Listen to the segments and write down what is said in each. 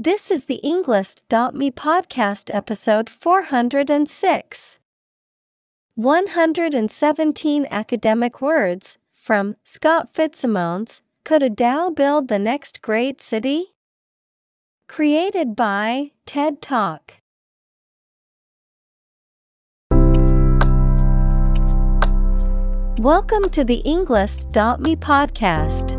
This is the englist.me podcast episode 406. 117 academic words from Scott Fitsimones. Could a DAO build the next great city? Created by TED Talk. Welcome to the englist.me podcast.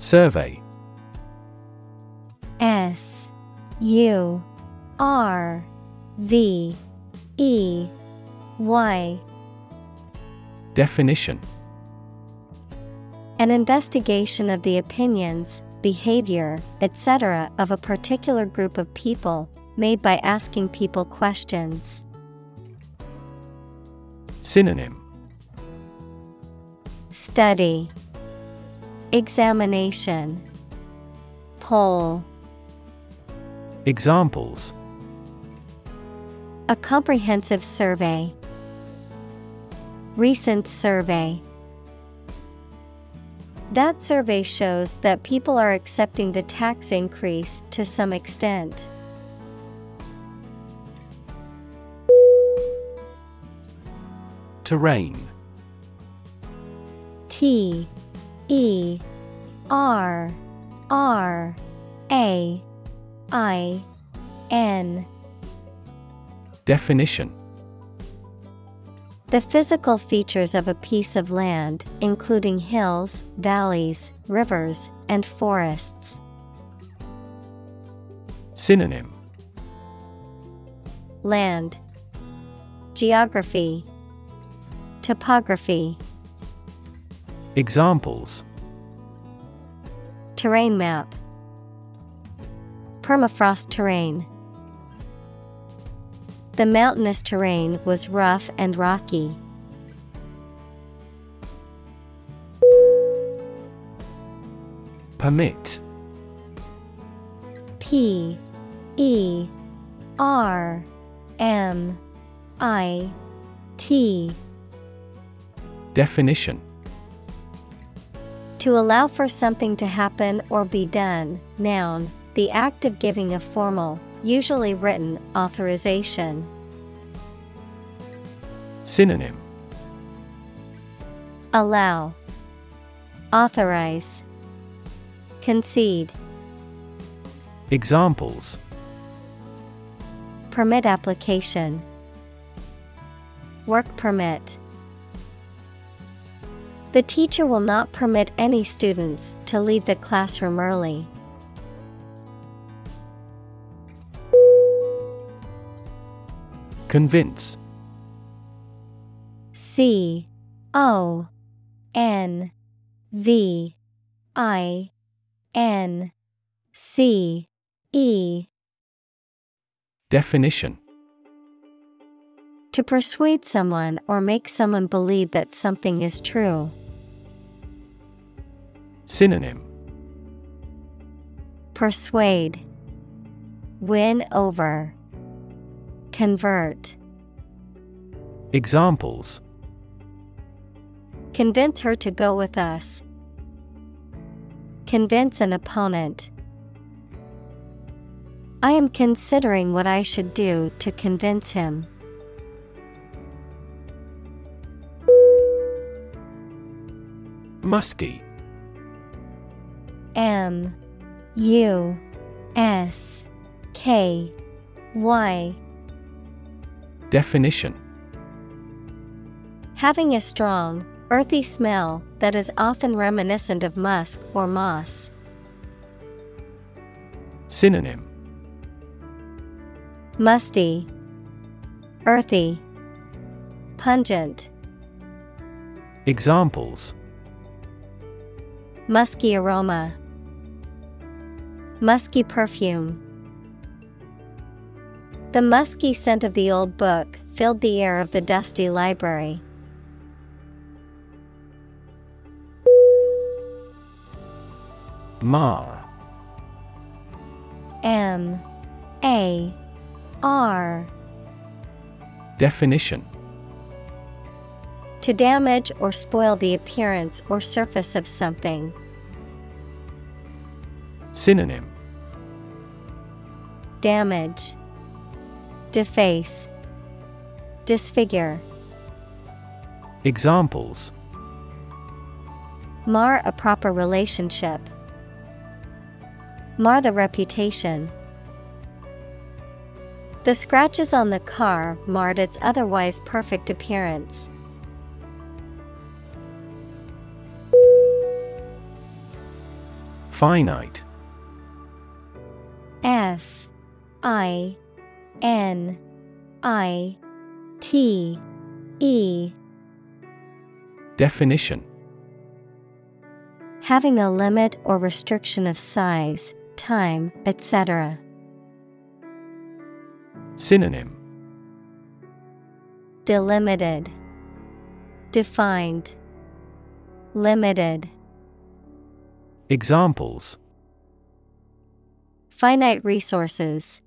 Survey. S-U-R-V-E-Y. Definition: an investigation of the opinions, behavior, etc. of a particular group of people, made by asking people questions. Synonym: study, examination, poll. Examples: a comprehensive survey, recent survey. That survey shows that people are accepting the tax increase to some extent. Terrain. T E-R-R-A-I-N. Definition: the physical features of a piece of land, including hills, valleys, rivers, and forests. Synonym: land, geography, topography. Examples: terrain map, permafrost terrain. The mountainous terrain was rough and rocky. Permit. P-E-R-M-I-T. Definition: to allow for something to happen or be done. Noun, the act of giving a formal, usually written, authorization. Synonym: allow, authorize, concede. Examples: permit application, work permit. The teacher will not permit any students to leave the classroom early. Convince. C-O-N-V-I-N-C-E. Definition: to persuade someone or make someone believe that something is true. Synonym: persuade, win over, convert. Examples: convince her to go with us. Convince an opponent. I am considering what I should do to convince him. Musky. M-U-S K-Y. Definition: having a strong, earthy smell that is often reminiscent of musk or moss. Synonym: musty, earthy, pungent. Examples: musky aroma, musky perfume. The musky scent of the old book filled the air of the dusty library. Mar. M-A-R. Definition: to damage or spoil the appearance or surface of something. Synonym: damage, deface, disfigure. Examples: mar a proper relationship, mar the reputation. The scratches on the car marred its otherwise perfect appearance. Finite. F-I-N-I-T-E. Definition: having a limit or restriction of size, time, etc. Synonym: delimited, defined, limited. Examples: finite resources,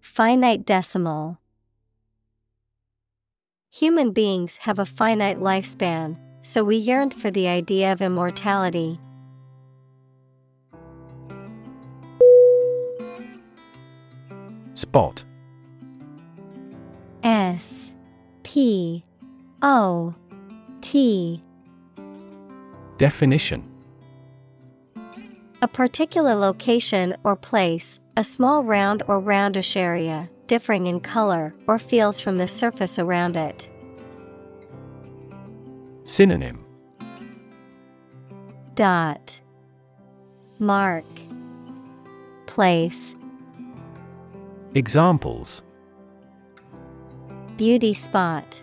finite decimal. Human beings have a finite lifespan, so we yearned for the idea of immortality. Spot. S-P-O-T. Definition: a particular location or place, a small round or roundish area, differing in color or feels from the surface around it. Synonym: dot, mark, place. Examples: beauty spot,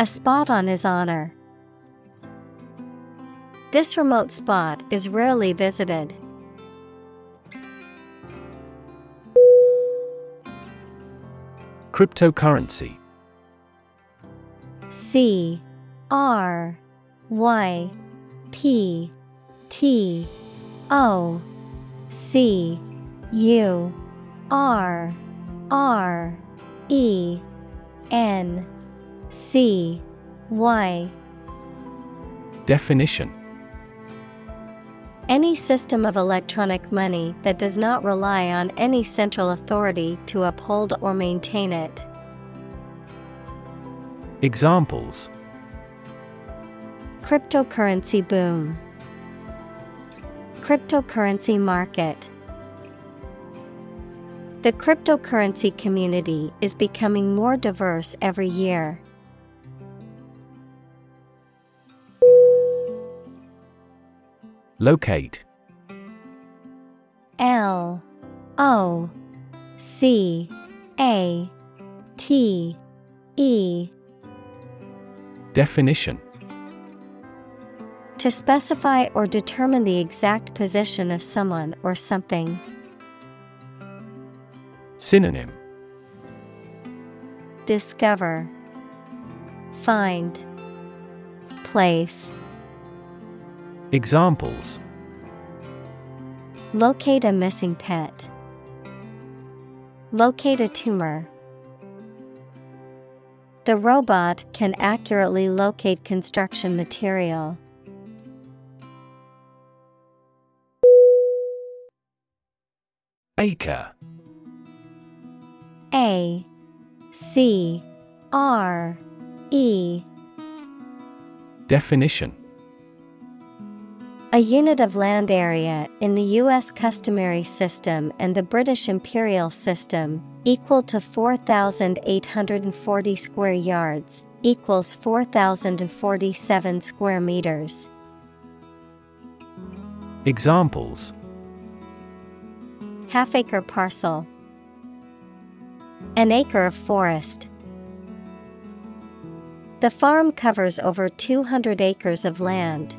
a spot on his honor. This remote spot is rarely visited. Cryptocurrency. C-R-Y-P-T-O-C-U-R-R-E-N-C-Y. Definition: any system of electronic money that does not rely on any central authority to uphold or maintain it. Examples: cryptocurrency boom, cryptocurrency market. The cryptocurrency community is becoming more diverse every year. Locate. L-O-C-A-T-E. Definition: to specify or determine the exact position of someone or something. Synonym: discover, find, place. Examples: locate a missing pet, locate a tumor. The robot can accurately locate construction material. Acre. A-C-R-E. Definition: a A unit of land area in the U.S. customary system and the British imperial system, equal to 4,840 square yards, equals 4,047 square meters. Examples: half-acre parcel, an acre of forest. The farm covers over 200 acres of land.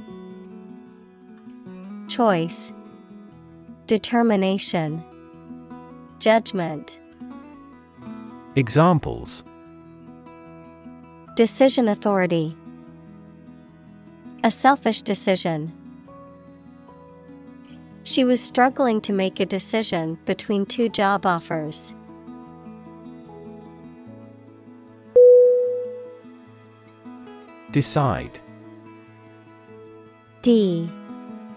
choice, determination, judgment. Examples: decision authority, a selfish decision. She was struggling to make a decision between two job offers. Decide. D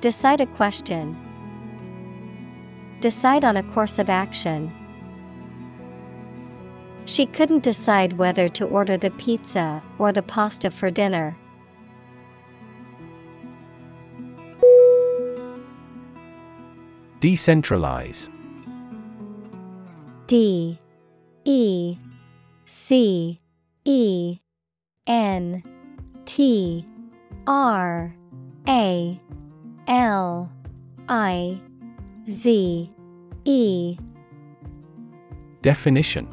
decide a question, decide on a course of action. She couldn't decide whether to order the pizza or the pasta for dinner. Decentralize. D E C E N T R A L-I-Z-E. Definition: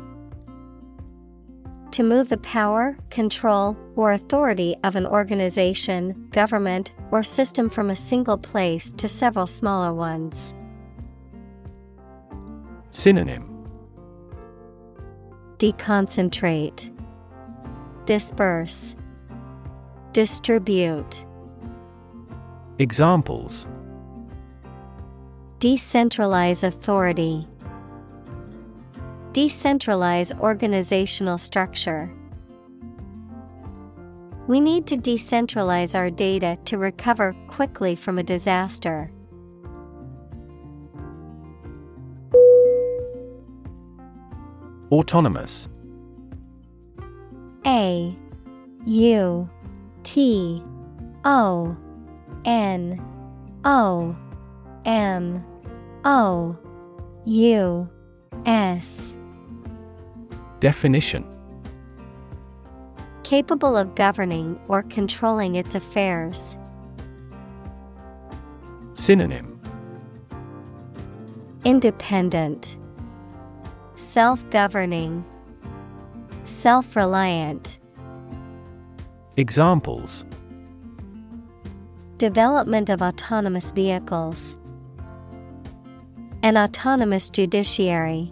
to move the power, control, or authority of an organization, government, or system from a single place to several smaller ones. Synonym: deconcentrate, disperse, distribute. Examples: decentralize authority, decentralize organizational structure. We need to decentralize our data to recover quickly from a disaster. Autonomous. A U T O N-O-M-O-U-S. Definition: capable of governing or controlling its affairs. Synonym: independent, self-governing, self-reliant. Examples: development of autonomous vehicles, an autonomous judiciary.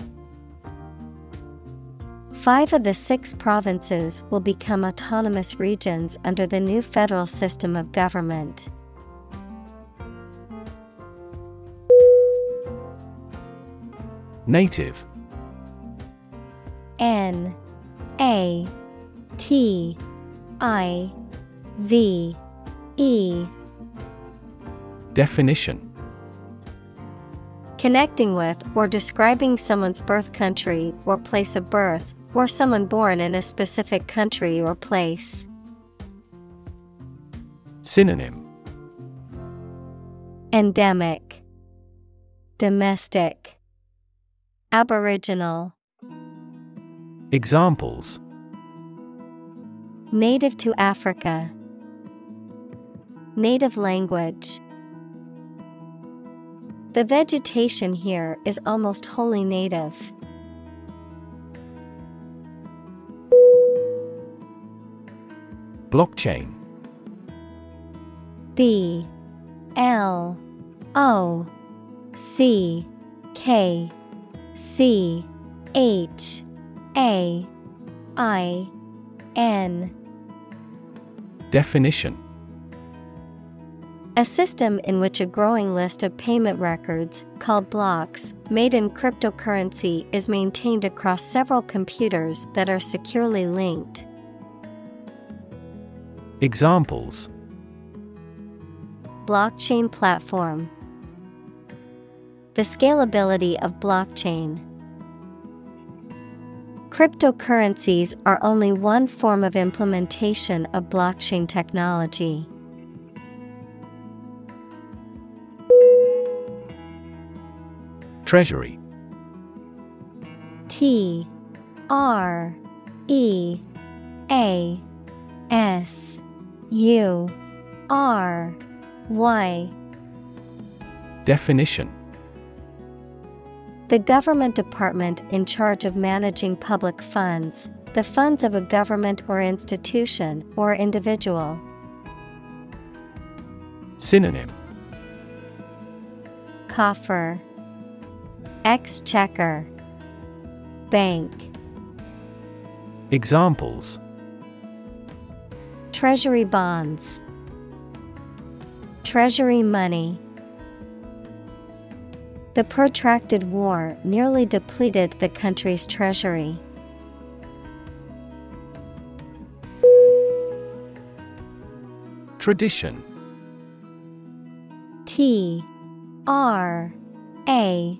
5 of the 6 provinces will become autonomous regions under the new federal system of government. Native. N A T I V E. Definition: connecting with or describing someone's birth country or place of birth, or someone born in a specific country or place. Synonym: endemic, domestic, aboriginal. Examples: Native to Africa. Native language. The vegetation here is almost wholly native. Blockchain. B-L-O-C-K-C-H-A-I-N. Definition. A system in which a growing list of payment records, called blocks, made in cryptocurrency is maintained across several computers that are securely linked. Examples: blockchain platform. The scalability of blockchain. Cryptocurrencies are only one form of implementation of blockchain technology. Treasury. T-R-E-A-S-U-R-Y. Definition. The government department in charge of managing public funds, the funds of a government or institution or individual. Synonym: coffer, exchequer, bank. Examples: treasury bonds, treasury money. The protracted war nearly depleted the country's treasury. Tradition. T-R-A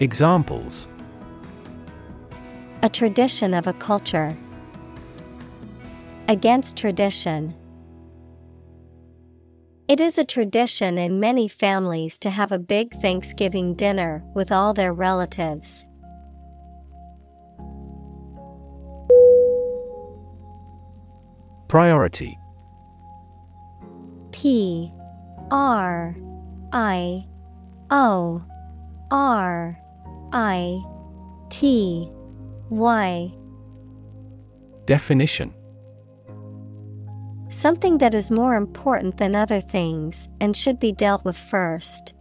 Examples: a tradition of a culture. Against tradition. It is a tradition in many families to have a big Thanksgiving dinner with all their relatives. Priority. P-R-I-O-R I-T-Y. Definition. Something that is more important than other things and should be dealt with first.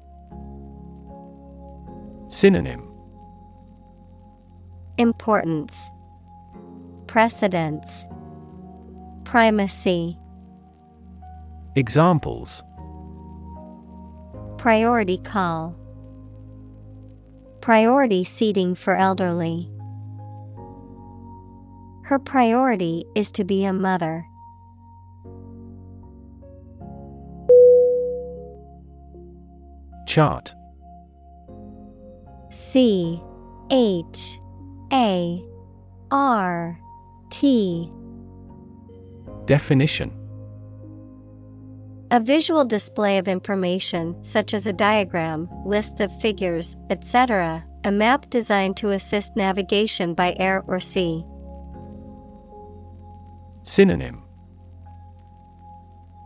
Synonym: importance, precedence, primacy. Examples: priority call, priority seating for elderly. Her priority is to be a mother. Chart. C-H-A-R-T. Definition. A visual display of information such as a diagram, lists of figures, etc., a map designed to assist navigation by air or sea. Synonym: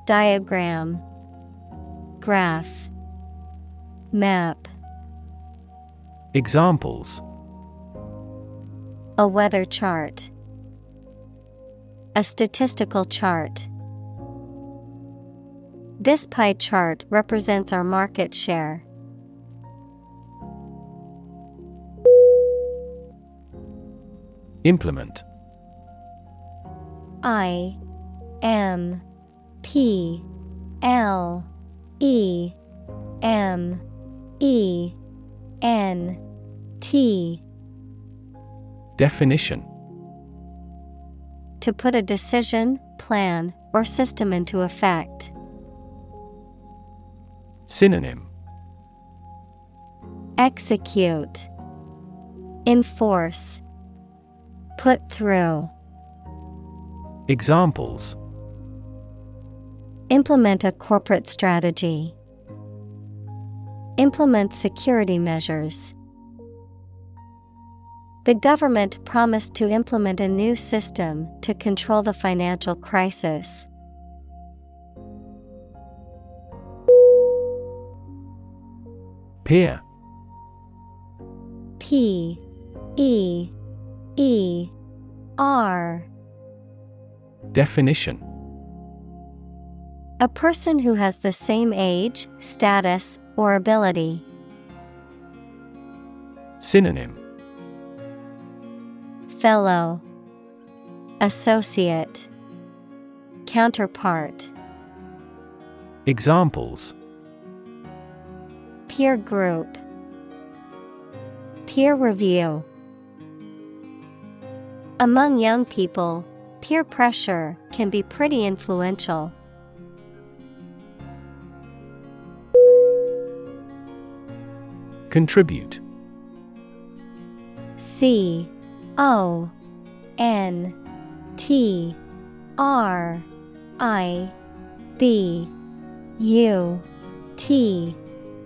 diagram, graph, map. Examples: a weather chart, a statistical chart. This pie chart represents our market share. Implement. I-M-P-L-E-M-E-N-T. Definition. to put a decision, plan, or system into effect. Synonym: execute, enforce, put through. Examples: implement a corporate strategy. Implement security measures. The government promised to implement a new system to control the financial crisis. Peer. P-E-E-R. Definition: a person who has the same age, status, or ability. Synonym: fellow, associate, counterpart. Examples: peer group, peer review. Among young people, peer pressure can be pretty influential. Contribute. C-O-N-T-R-I-B-U-T-E.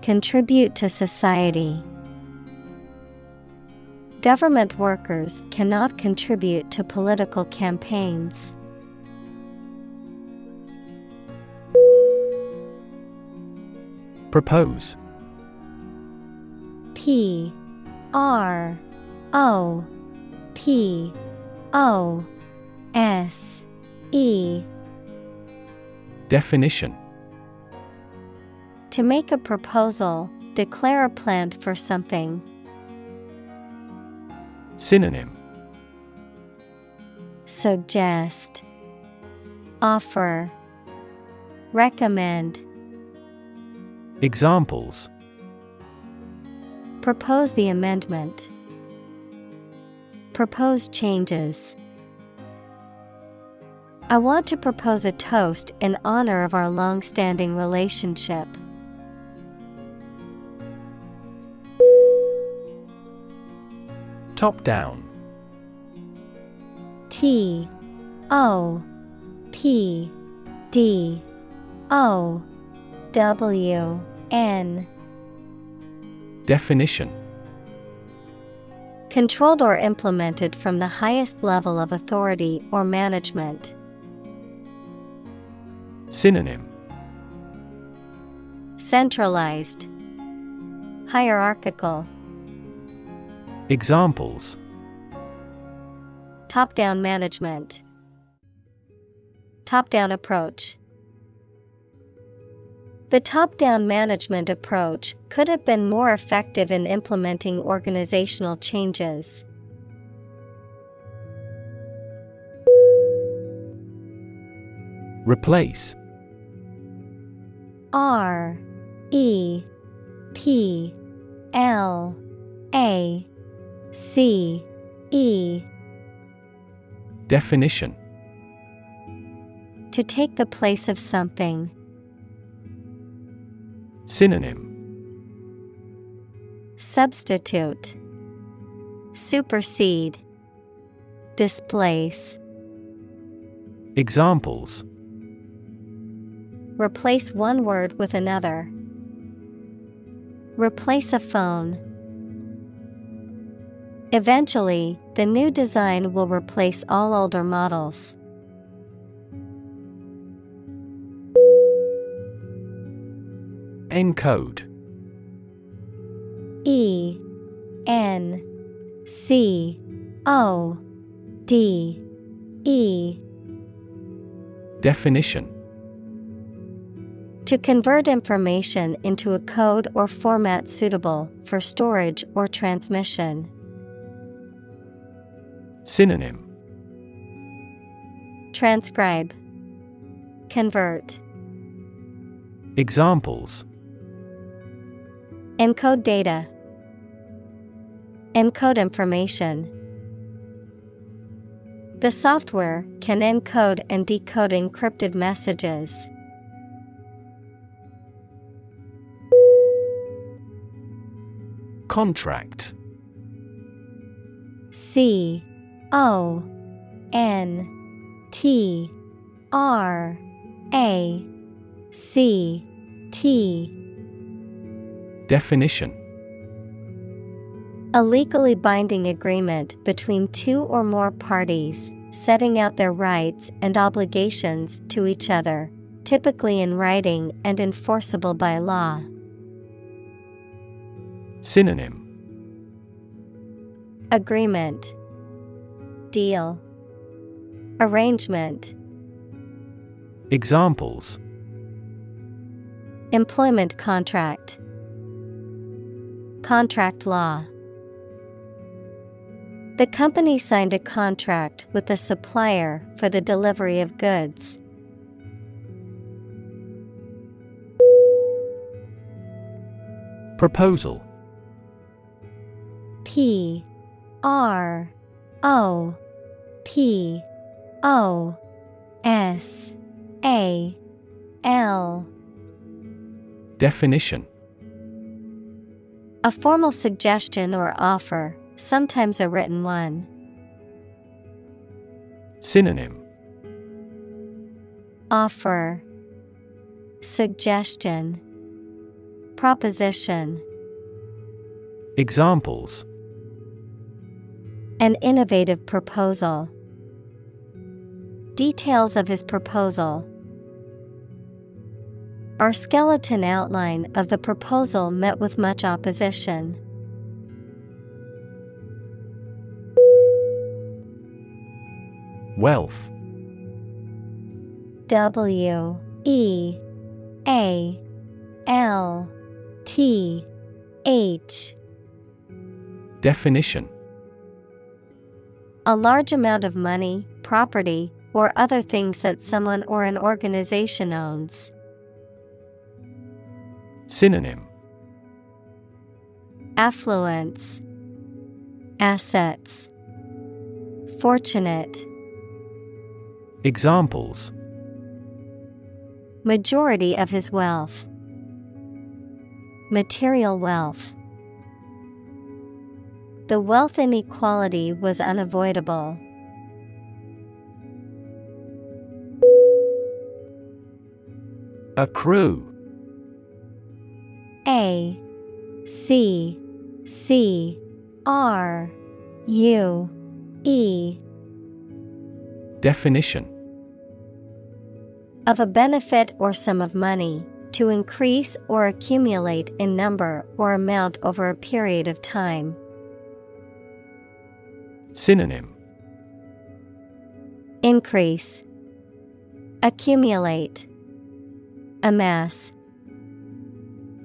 Contribute to society. Government workers cannot contribute to political campaigns. Propose. P-R-O-P-O-S-E. Definition: to make a proposal, declare a plan for something. Synonym: suggest, offer, recommend. Examples: propose the amendment. Propose changes. I want to propose a toast in honor of our long-standing relationship. Top down. T-O-P-D-O-W-N. Definition: controlled or implemented from the highest level of authority or management. Synonym: centralized, hierarchical. Examples: top-down management, top-down approach. The top-down management approach could have been more effective in implementing organizational changes. Replace. R-E-P-L-A-C-E. Definition: to take the place of something. Synonym: substitute, supersede, displace. Examples: replace one word with another. Replace a phone. Eventually, the new design will replace all older models. Encode. E-N-C-O-D E. Definition. To convert information into a code or format suitable for storage or transmission. Synonym. Transcribe. Convert. Examples. Encode data. Encode information. The software can encode and decode encrypted messages. Contract. C-O-N-T-R-A-C-T. Definition. A legally binding agreement between two or more parties, setting out their rights and obligations to each other, typically in writing and enforceable by law. Synonym. Agreement. Deal. Arrangement. Examples. Employment contract. Contract law. The company signed a contract with the supplier for the delivery of goods. Proposal. P-R-O-P-O-S-A-L. Definition. A formal suggestion or offer, sometimes a written one. Synonym. Offer. Suggestion. Proposition. Examples. An innovative proposal. Details of his proposal. Our skeleton outline of the proposal met with much opposition. Wealth. W-E-A-L-T-H. Definition. A large amount of money, property, or other things that someone or an organization owns. Synonym. Affluence. Assets. Fortunate. Examples. Majority of his wealth. Material wealth. The wealth inequality was unavoidable. Accrue. A-C-C-R-U-E. Definition. Of a benefit or sum of money, to increase or accumulate in number or amount over a period of time. Synonym. Increase. Accumulate. Amass.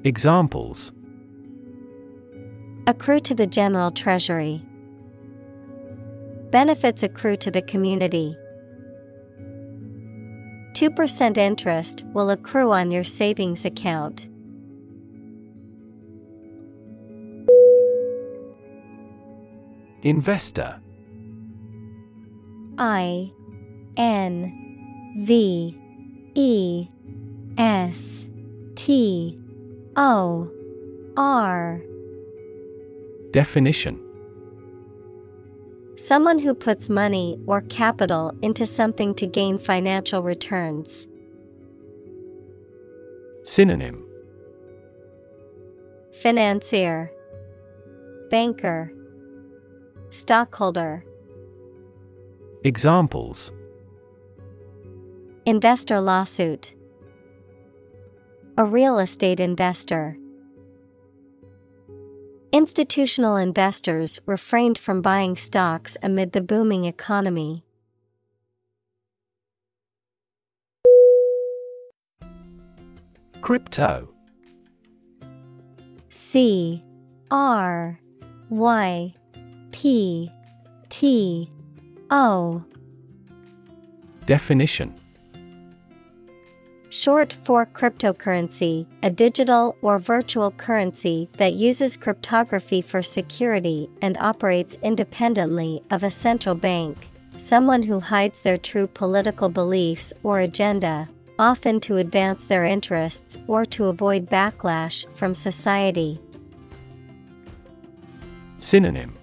Examples. Accrue to the general treasury. Benefits accrue to the community. 2% interest will accrue on your savings account. Investor. I-N-V-E-S-T-O-R. Definition. Someone who puts money or capital into something to gain financial returns. Synonym. Financier. Banker. Stockholder. Examples. Investor lawsuit. A real estate investor. Institutional investors refrained from buying stocks amid the booming economy. Crypto. C-R-Y-P-T-O. Definition. Short for cryptocurrency, a digital or virtual currency that uses cryptography for security and operates independently of a central bank. Someone who hides their true political beliefs or agenda, often to advance their interests or to avoid backlash from society. Synonym: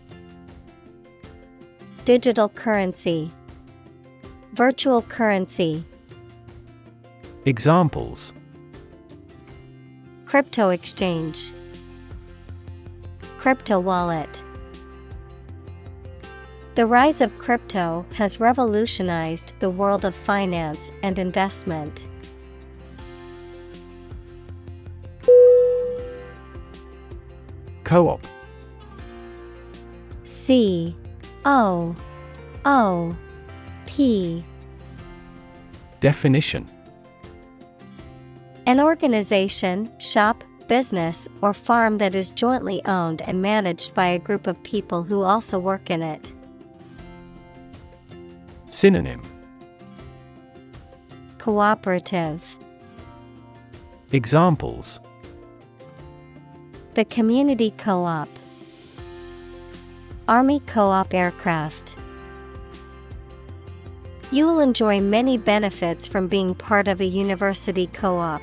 digital currency, virtual currency. Examples: crypto exchange, crypto wallet. The rise of crypto has revolutionized the world of finance and investment. Co-op. C-O-O-P. Definition. An organization, shop, business, or farm that is jointly owned and managed by a group of people who also work in it. Synonym: cooperative. Examples: the community co-op, Army co-op aircraft. You will enjoy many benefits from being part of a university co-op.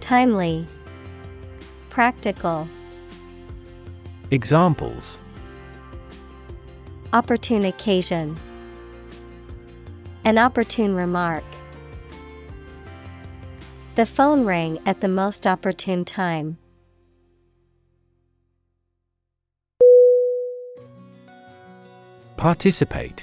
timely, practical. Examples: opportune occasion, an opportune remark. The phone rang at the most opportune time. Participate.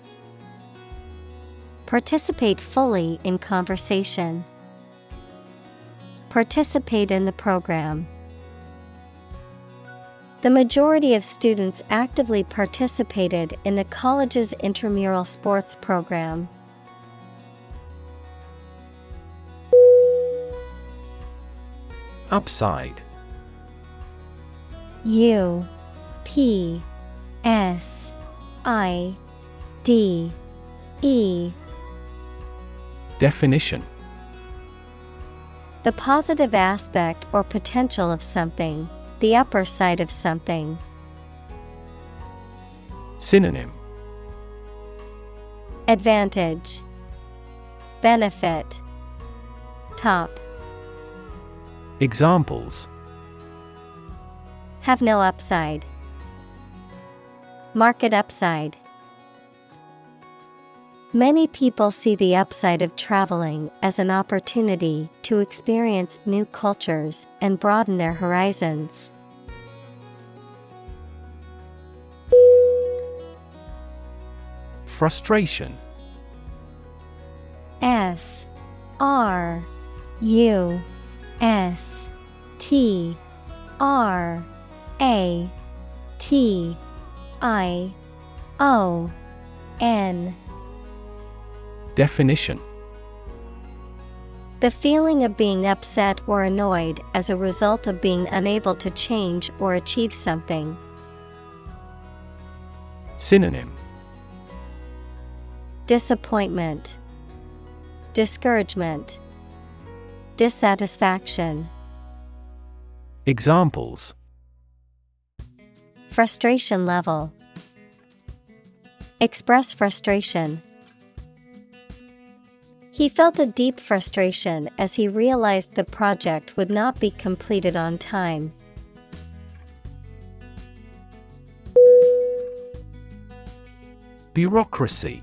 participate fully in conversation, participate in the program. The majority of students actively participated in the college's intramural sports program. Upside. U P S I D E. Definition. The positive aspect or potential of something, the upper side of something. Synonym: advantage, benefit, top. Examples: have no upside, market upside. Many people see the upside of traveling as an opportunity to experience new cultures and broaden their horizons. Frustration. F R U S T R A T I O N. Definition. The feeling of being upset or annoyed as a result of being unable to change or achieve something. Synonym: disappointment, discouragement, dissatisfaction. Examples: frustration level, express frustration. He felt a deep frustration as he realized the project would not be completed on time. Bureaucracy.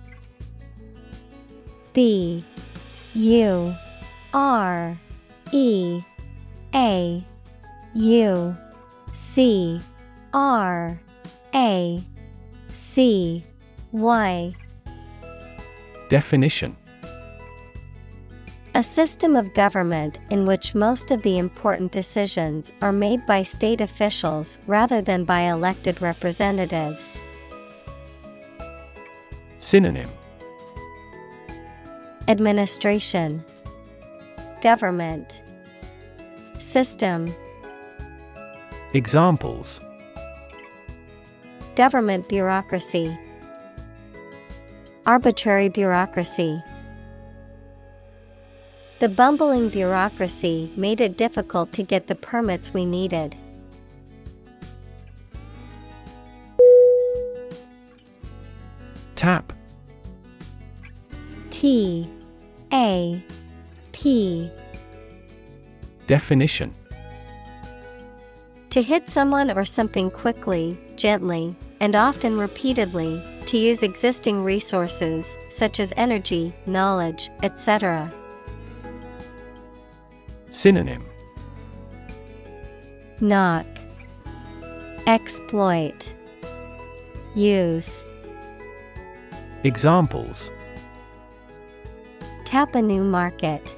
B-U-R-E-A-U-C-R-A-C-Y. Definition: a system of government in which most of the important decisions are made by state officials rather than by elected representatives. Synonym: administration, government, system. Examples: government bureaucracy, arbitrary bureaucracy. The bumbling bureaucracy made it difficult to get the permits we needed. Tap. T-A-P. Definition: to hit someone or something quickly, gently, and often repeatedly, to use existing resources such as energy, knowledge, etc. Synonym: knock, exploit, use. Examples: tap a new market,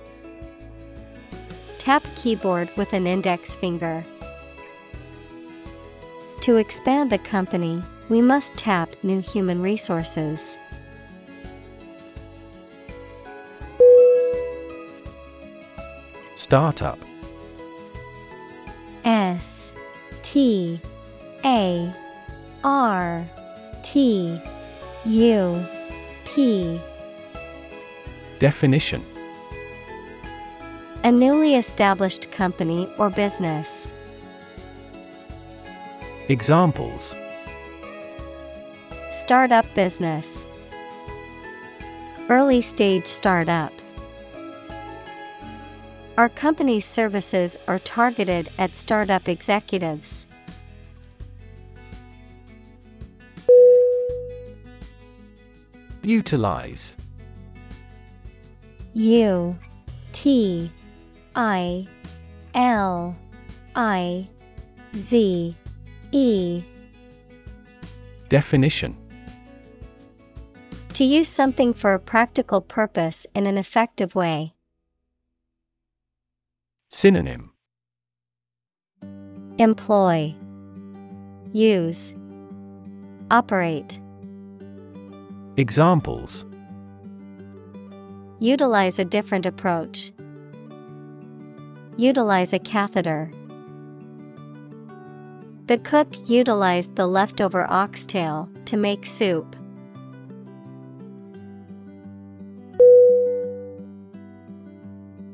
tap keyboard with an index finger. To expand the company, we must tap new human resources. Startup. S-T-A-R-T-U-P. Definition: a newly established company or business. Examples: startup business, early stage startup. Our company's services are targeted at startup executives. Utilize. U-T-I-L-I-Z-E. Definition: to use something for a practical purpose in an effective way. Synonym: employ, use, operate. Examples: utilize a different approach, utilize a catheter. The cook utilized the leftover oxtail to make soup.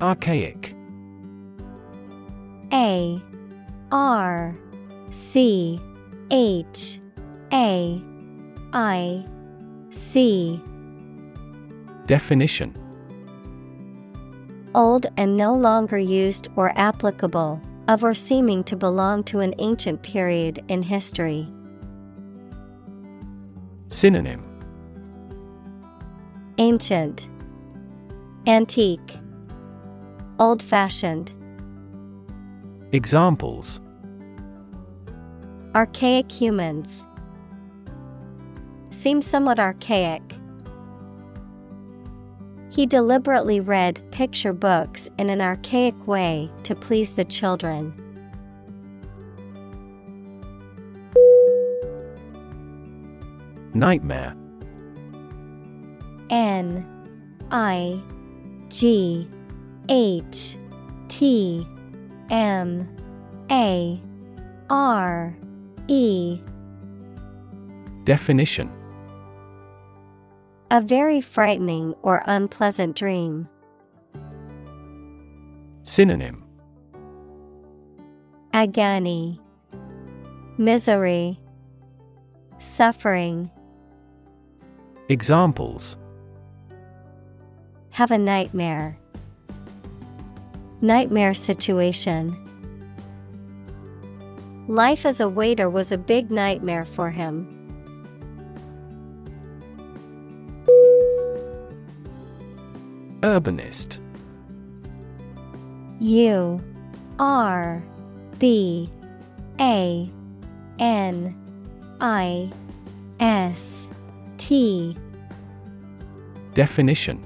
Archaic. A-R-C-H-A-I-C. Definition: old and no longer used or applicable, of or seeming to belong to an ancient period in history. Synonym: ancient, antique, old-fashioned. Examples: archaic humans, seem somewhat archaic. He deliberately read picture books in an archaic way to please the children. Nightmare. N-I-G-H-T M-A-R-E. Definition: a very frightening or unpleasant dream. Synonym: agony, misery, suffering. Examples: have a nightmare, nightmare situation. Life as a waiter was a big nightmare for him. Urbanist. U-R-B-A-N-I-S-T. Definition: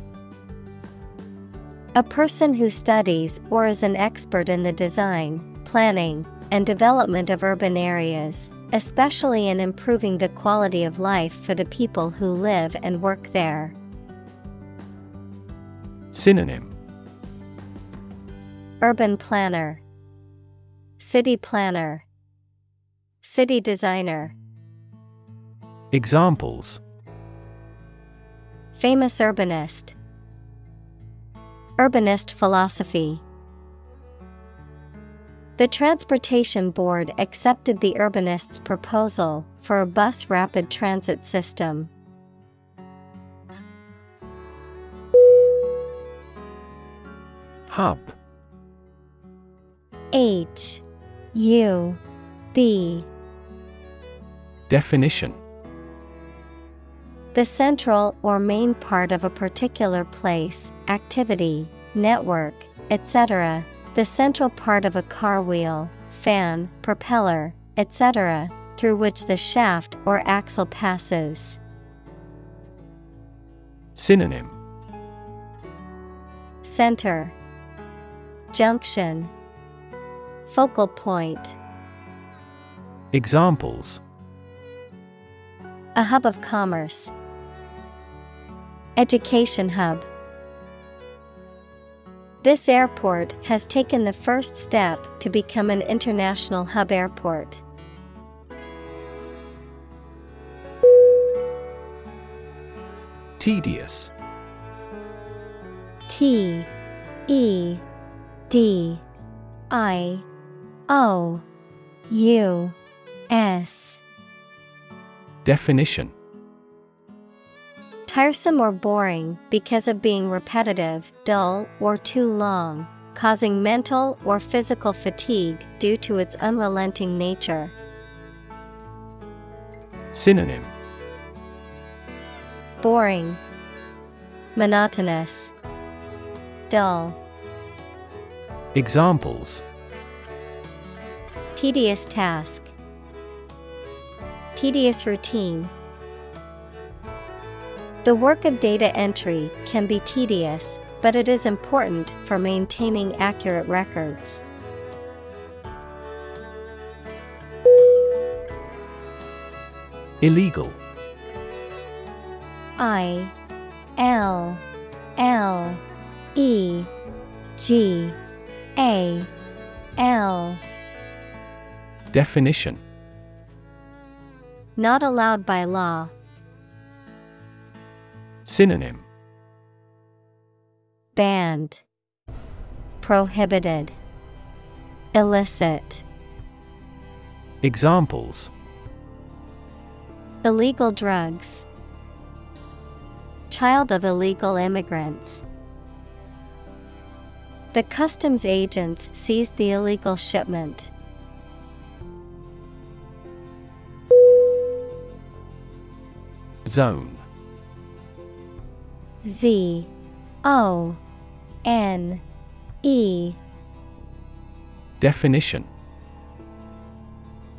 a person who studies or is an expert in the design, planning, and development of urban areas, especially in improving the quality of life for the people who live and work there. Synonym: urban planner, city planner, city designer. Examples: famous urbanist, urbanist philosophy. The Transportation Board accepted the urbanist's proposal for a bus rapid transit system. Hub. H-U-B. Definition: the central or main part of a particular place, activity, network, etc., the central part of a car wheel, fan, propeller, etc., through which the shaft or axle passes. Synonym: center, junction, focal point. Examples: a hub of commerce, education hub. This airport has taken the first step to become an international hub airport. Tedious. T-E-D-I-O-U-S. Definition: tiresome or boring because of being repetitive, dull, or too long, causing mental or physical fatigue due to its unrelenting nature. Synonym: boring, monotonous, dull. Examples: tedious task, tedious routine. The work of data entry can be tedious, but it is important for maintaining accurate records. Illegal. I-L-L-E-G-A-L. Definition: not allowed by law. Synonym: banned, prohibited, illicit. Examples: illegal drugs, child of illegal immigrants. The customs agents seized the illegal shipment. Zone. Z-O-N-E. Definition: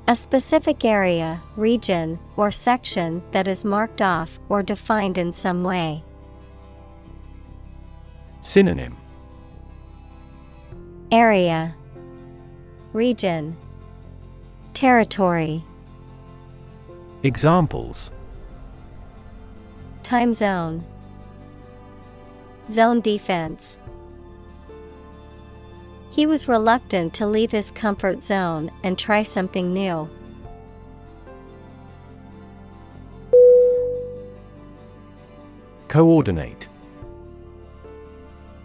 a specific area, region, or section that is marked off or defined in some way. Synonym: area, region, territory. Examples: time zone, zone defense. He was reluctant to leave his comfort zone and try something new. Coordinate.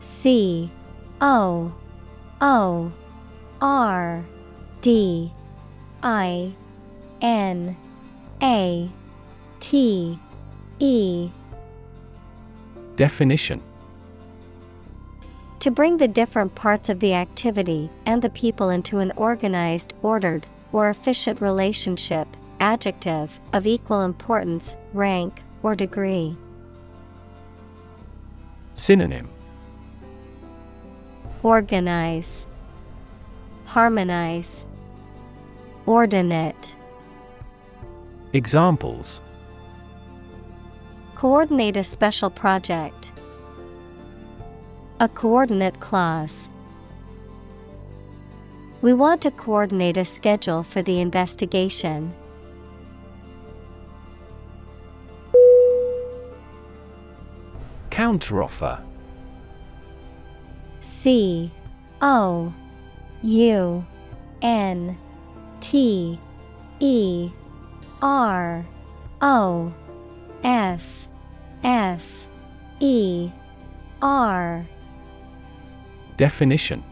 C-O-O-R-D-I-N-A-T-E. Definition. To bring the different parts of the activity and the people into an organized, ordered, or efficient relationship, adjective, of equal importance, rank, or degree. Synonym. Organize, harmonize, ordinate. Examples. Coordinate a special project. A coordinate clause. We want to coordinate a schedule for the investigation. Counteroffer. C-O-U-N-T-E-R-O-F-F-E-R. Definition.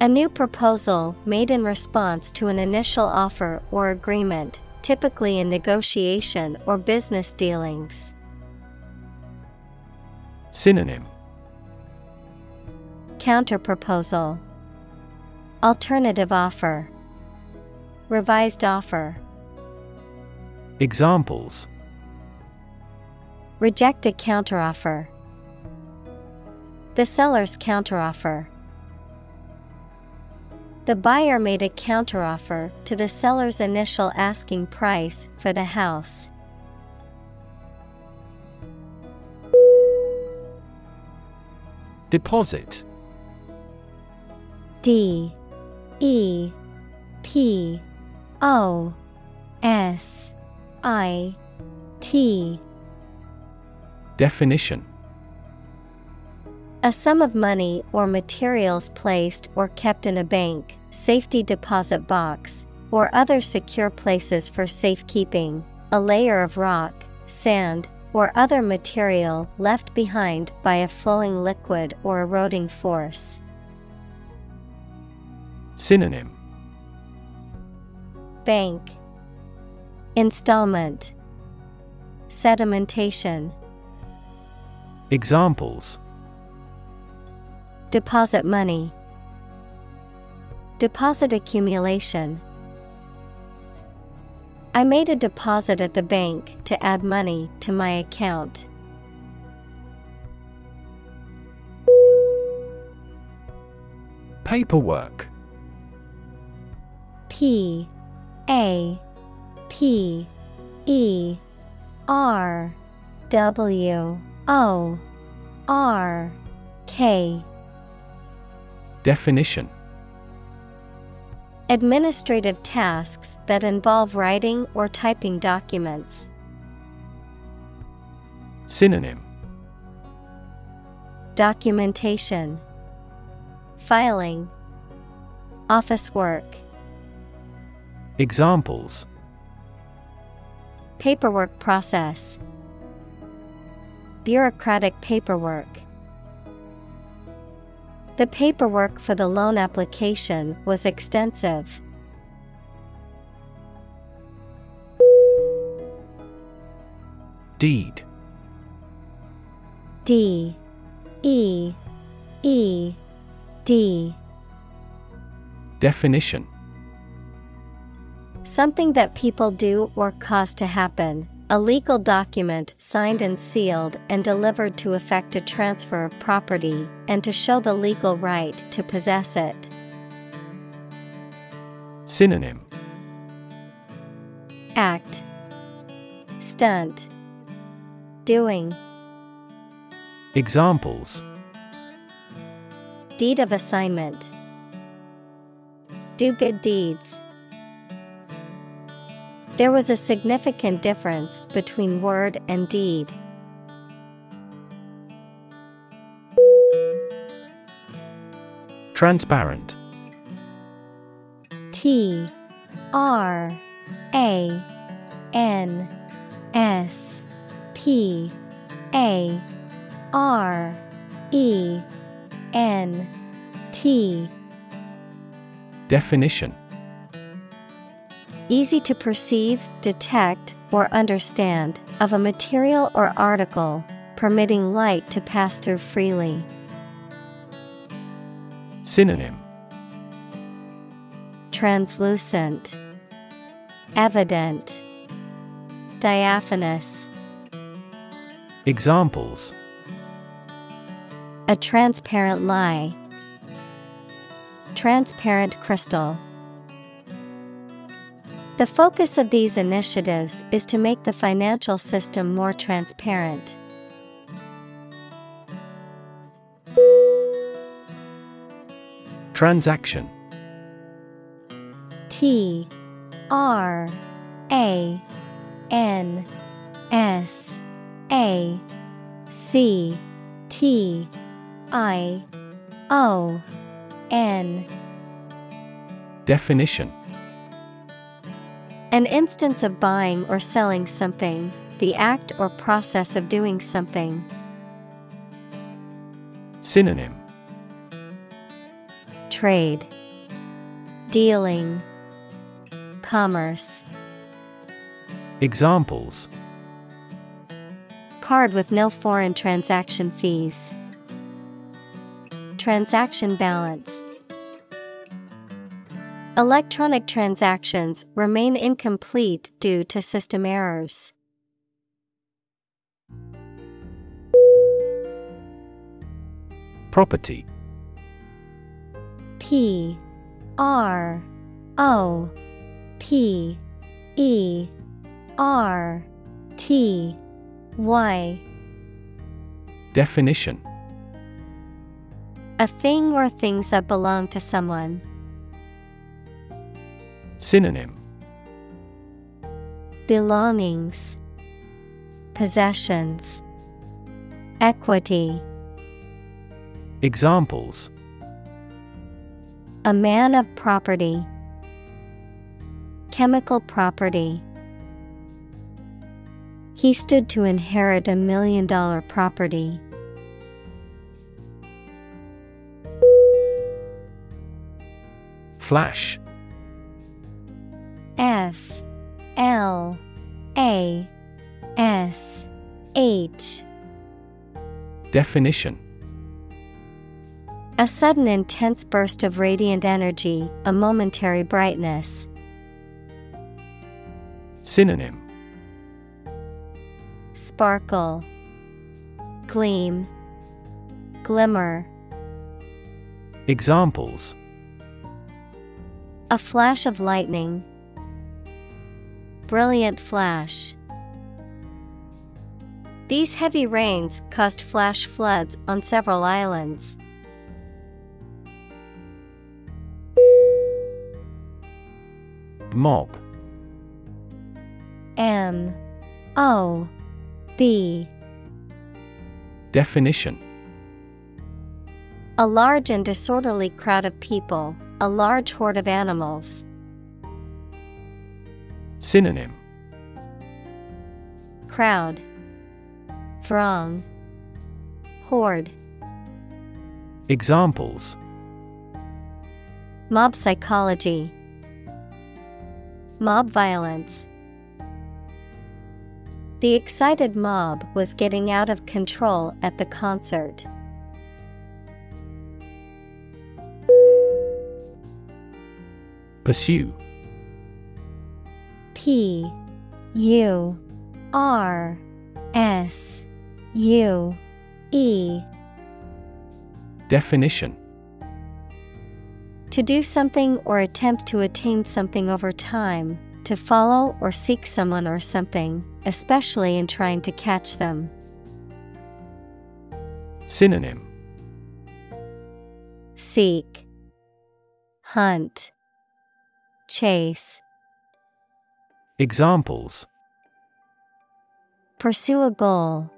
A new proposal made in response to an initial offer or agreement, typically in negotiation or business dealings. Synonym. Counterproposal, alternative offer, revised offer. Examples. Reject a counteroffer. The seller's counteroffer. The buyer made a counteroffer to the seller's initial asking price for the house. Deposit. D-E-P-O-S-I-T. Definition. A sum of money or materials placed or kept in a bank, safety deposit box, or other secure places for safekeeping, a layer of rock, sand, or other material left behind by a flowing liquid or eroding force. Synonym. Bank, installment, sedimentation. Examples. Deposit money. Deposit accumulation. I made a deposit at the bank to add money to my account. Paperwork. P-A-P-E-R-W-O-R-K. Definition. Administrative tasks that involve writing or typing documents. Synonym. Documentation, filing, office work. Examples. Paperwork process. Bureaucratic paperwork. The paperwork for the loan application was extensive. Deed. D-E-E-D. Definition. Something that people do or cause to happen, a legal document signed and sealed and delivered to effect a transfer of property and to show the legal right to possess it. Synonym. Act, stunt, doing. Examples. Deed of assignment. Do good deeds. There was a significant difference between word and deed. Transparent. T-R-A-N-S P-A-R-E-N-T. Definition: easy to perceive, detect, or understand, of a material or article, permitting light to pass through freely. Synonym: translucent, evident, diaphanous. Examples: a transparent lie, transparent crystal. The focus of these initiatives is to make the financial system more transparent. Transaction. T-R-A-N-S-A-C-T-I-O-N. Definition: an instance of buying or selling something, the act or process of doing something. Synonym: trade, dealing, commerce. Examples: card with no foreign transaction fees, transaction balance. Electronic transactions remain incomplete due to system errors. Property. P-R-O-P-E-R-T-Y. Definition: a thing or things that belong to someone. Synonym: belongings, possessions, equity. Examples: a man of property, chemical property. He stood to inherit $1 million property. Flash. F-L-A-S-H. Definition: a sudden intense burst of radiant energy, a momentary brightness. Synonym: sparkle, gleam, glimmer. Examples: a flash of lightning, brilliant flash. These heavy rains caused flash floods on several islands. Mob. M-O-B. Definition: a large and disorderly crowd of people, a large horde of animals. Synonym: crowd, throng, horde. Examples: mob psychology, mob violence. The excited mob was getting out of control at the concert. Pursue. P-U-R-S-U-E. Definition: to do something or attempt to attain something over time, to follow or seek someone or something, especially in trying to catch them. Synonym: seek, hunt, chase. Examples: pursue a goal,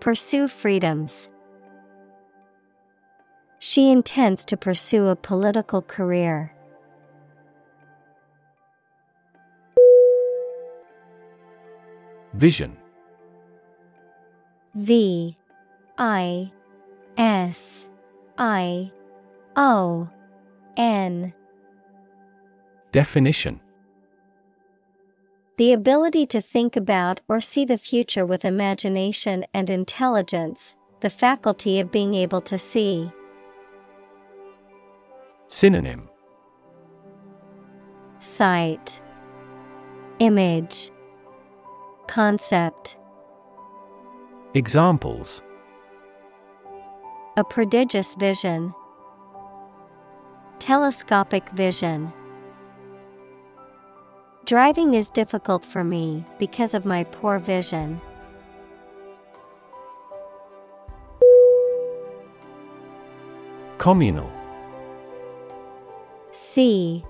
pursue freedoms. She intends to pursue a political career. Vision. V-I-S-I-O-N. Definition: the ability to think about or see the future with imagination and intelligence, the faculty of being able to see. Synonym: sight, image, concept. Examples: a prodigious vision, telescopic vision. Driving is difficult for me because of my poor vision. Communal. C-O-M-M-U-N-A-L.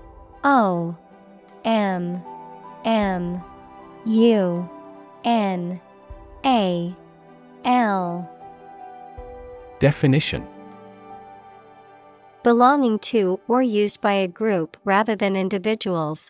Definition: belonging to or used by a group rather than individuals,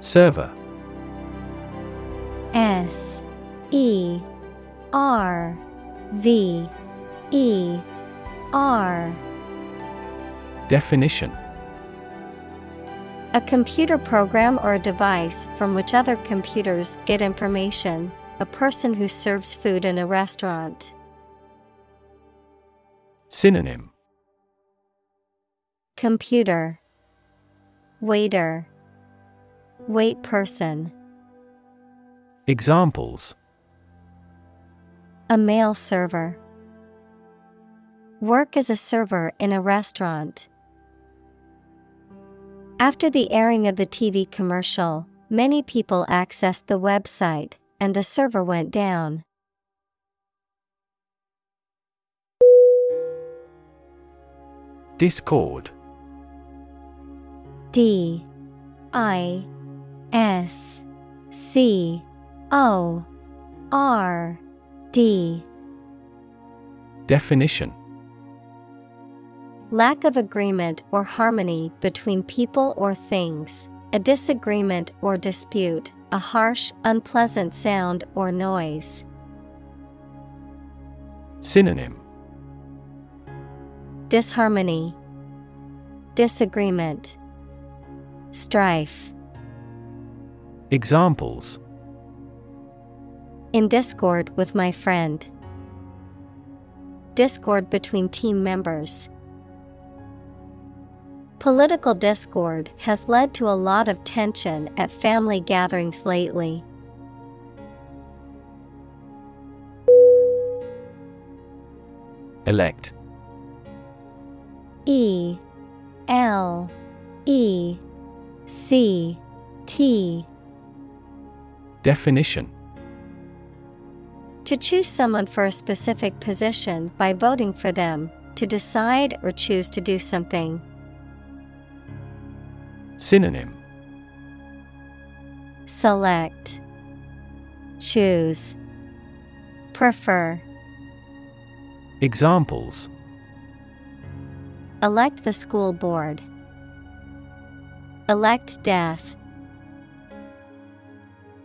Server. S-E-R-V-E-R. Definition: a computer program or a device from which other computers get information, a person who serves food in a restaurant. Synonym: computer, waiter, wait person. Examples: a mail server, work as a server in a restaurant. After the airing of the TV commercial, many people accessed the website, and the server went down. Discord. D-I-S-C-O-R-D. Definition: lack of agreement or harmony between people or things, a disagreement or dispute, a harsh, unpleasant sound or noise. Synonym: disharmony, disagreement, strife. Examples: in discord with my friend, discord between team members. Political discord has led to a lot of tension at family gatherings lately. Elect. E-L-E-C-T. Definition: to choose someone for a specific position by voting for them, to decide or choose to do something. Synonym: select, choose, prefer. Examples: elect the school board, elect death.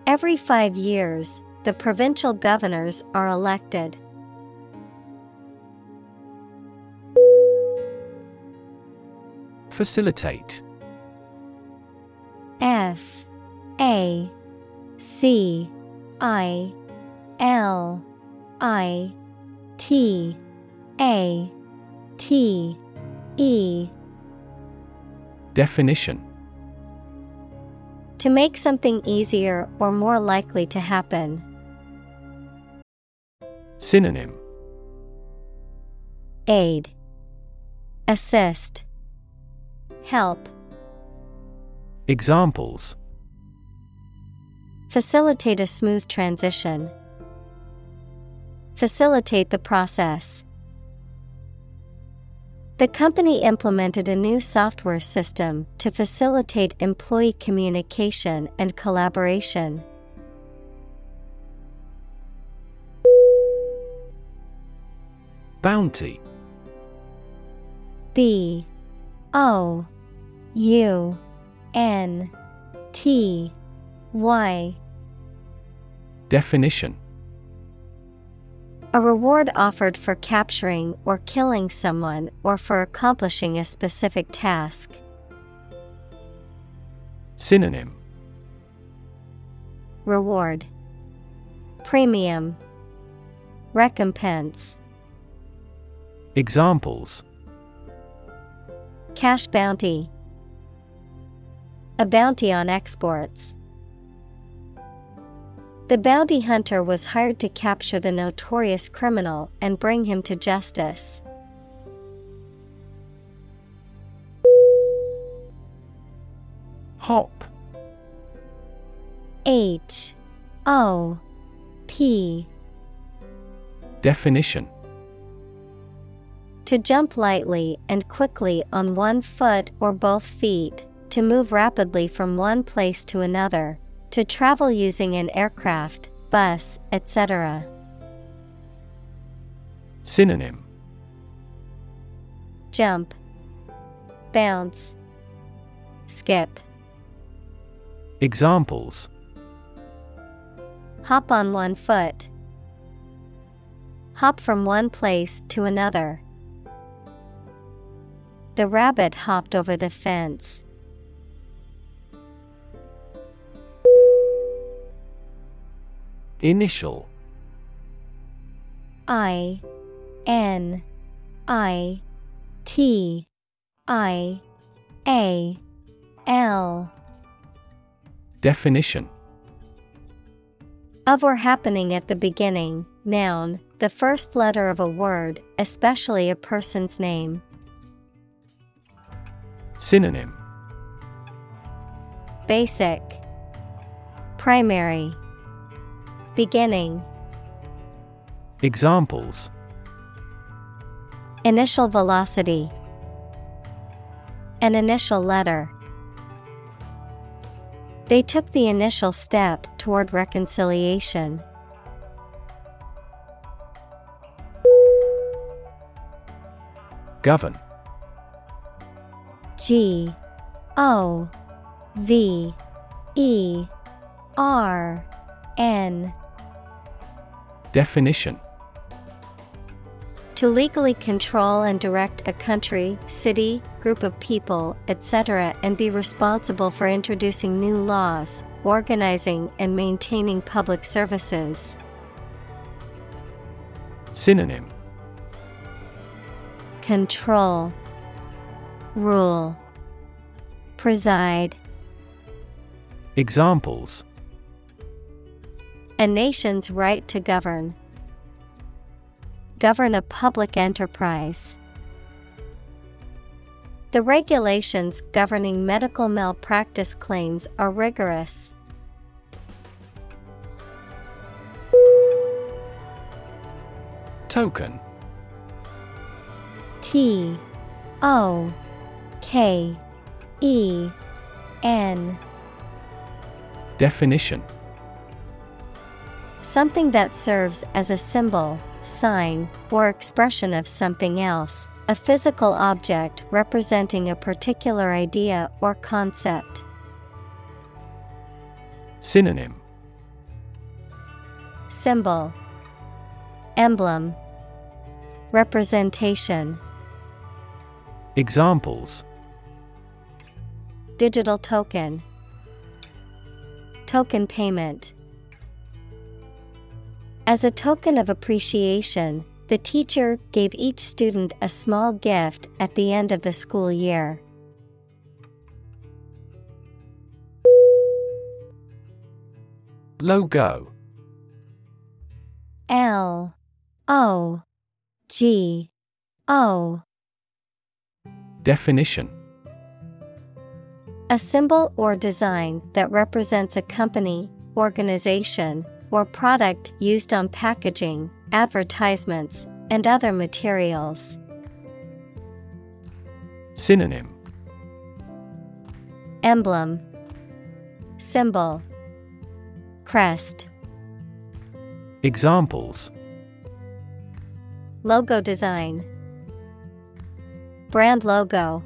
Every 5 years, the provincial governors are elected. Facilitate. F-A-C-I-L-I-T-A-T-E. Definition: to make something easier or more likely to happen. Synonym: aid, assist, help. Examples: Facilitate a smooth transition. Facilitate the process. The company implemented a new software system to facilitate employee communication and collaboration. Bounty. B-O-U-N-T-Y. Definition: a reward offered for capturing or killing someone or for accomplishing a specific task. Synonym: reward, premium, recompense. Examples: cash bounty, a bounty on exports. The bounty hunter was hired to capture the notorious criminal and bring him to justice. Hop. H-O-P. Definition: to jump lightly and quickly on one foot or both feet, to move rapidly from one place to another, to travel using an aircraft, bus, etc. Synonym: jump, bounce, skip. Examples: hop on one foot, hop from one place to another. The rabbit hopped over the fence. Initial. I-N-I-T-I-A-L. Definition: of or happening at the beginning, noun, the first letter of a word, especially a person's name. Synonym: basic, primary, beginning. Examples: initial velocity, an initial letter. They took the initial step toward reconciliation. Govern. G-O-V-E-R-N. Definition: to legally control and direct a country, city, group of people, etc., and be responsible for introducing new laws, organizing and maintaining public services. Synonym: control, rule, preside. Examples: a nation's right to govern. Govern a public enterprise. The regulations governing medical malpractice claims are rigorous. Token. T-O-K-E-N. Definition: something that serves as a symbol, sign, or expression of something else, a physical object representing a particular idea or concept. Synonym: symbol, emblem, representation. Examples: digital token, token payment. As a token of appreciation, the teacher gave each student a small gift at the end of the school year. Logo. L-O-G-O. Definition: a symbol or design that represents a company, organization, or product used on packaging, advertisements, and other materials. Synonym: emblem, symbol, crest. Examples: logo design, brand logo.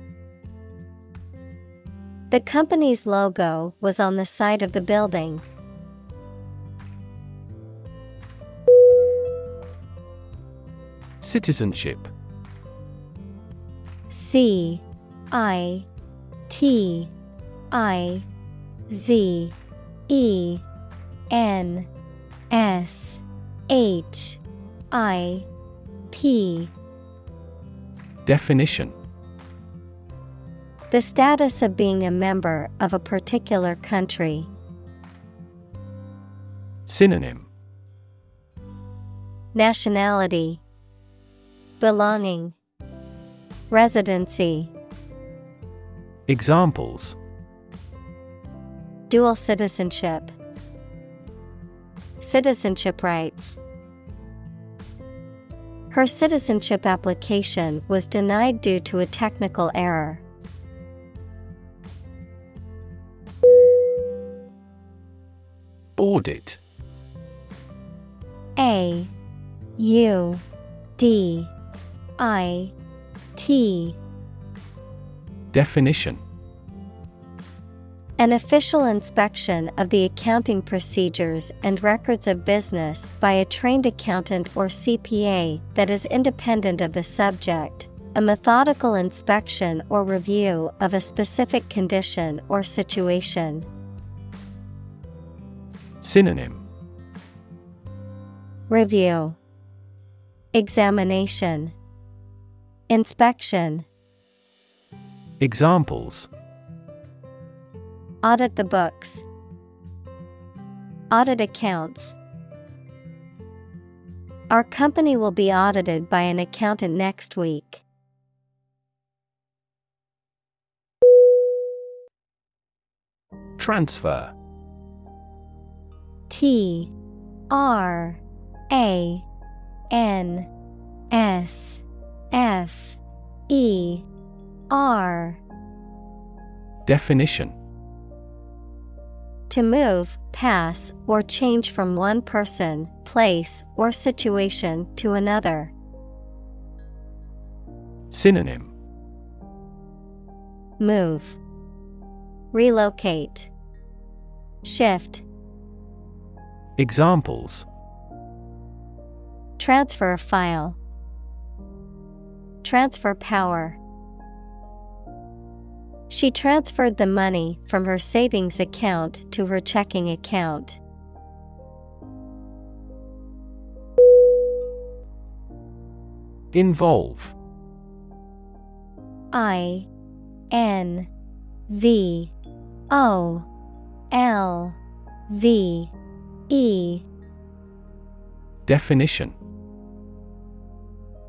The company's logo was on the side of the building. Citizenship. C-I-T-I-Z-E-N-S-H-I-P. Definition: the status of being a member of a particular country. Synonym: nationality, belonging, residency. Examples: dual citizenship, citizenship rights. Her citizenship application was denied due to a technical error. Audit. A-U-D-I-T. Definition: an official inspection of the accounting procedures and records of business by a trained accountant or CPA that is independent of the subject, a methodical inspection or review of a specific condition or situation. Synonym: review, examination, inspection. Examples: audit the books, audit accounts. Our company will be audited by an accountant next week. Transfer. T-R-A-N-S-F-E-R. Definition: to move, pass, or change from one person, place, or situation to another. Synonym: move, relocate, shift. Examples: transfer a file, transfer power. She transferred the money from her savings account to her checking account. Involve. I-N-V-O-L-V-E. Definition: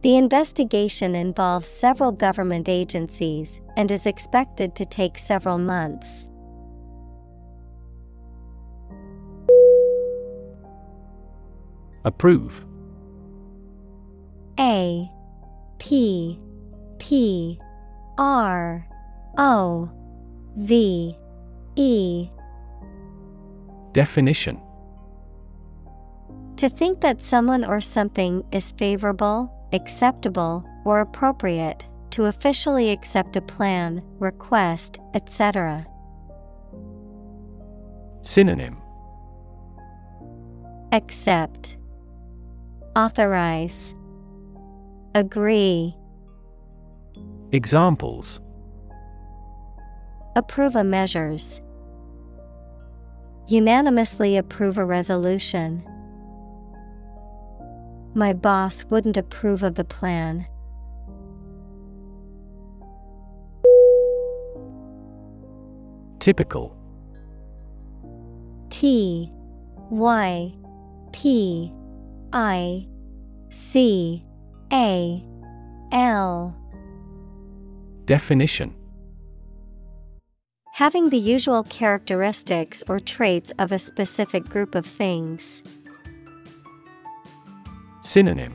The investigation involves several government agencies and is expected to take several months. Approve. A-P-P-R-O-V-E. Definition: to think that someone or something is favorable, acceptable, or appropriate, to officially accept a plan, request, etc. Synonym: accept, authorize, agree. Examples: approve a measures, unanimously approve a resolution. My boss wouldn't approve of the plan. Typical. T-Y-P-I-C-A-L. Definition. Having the usual characteristics or traits of a specific group of things. Synonym.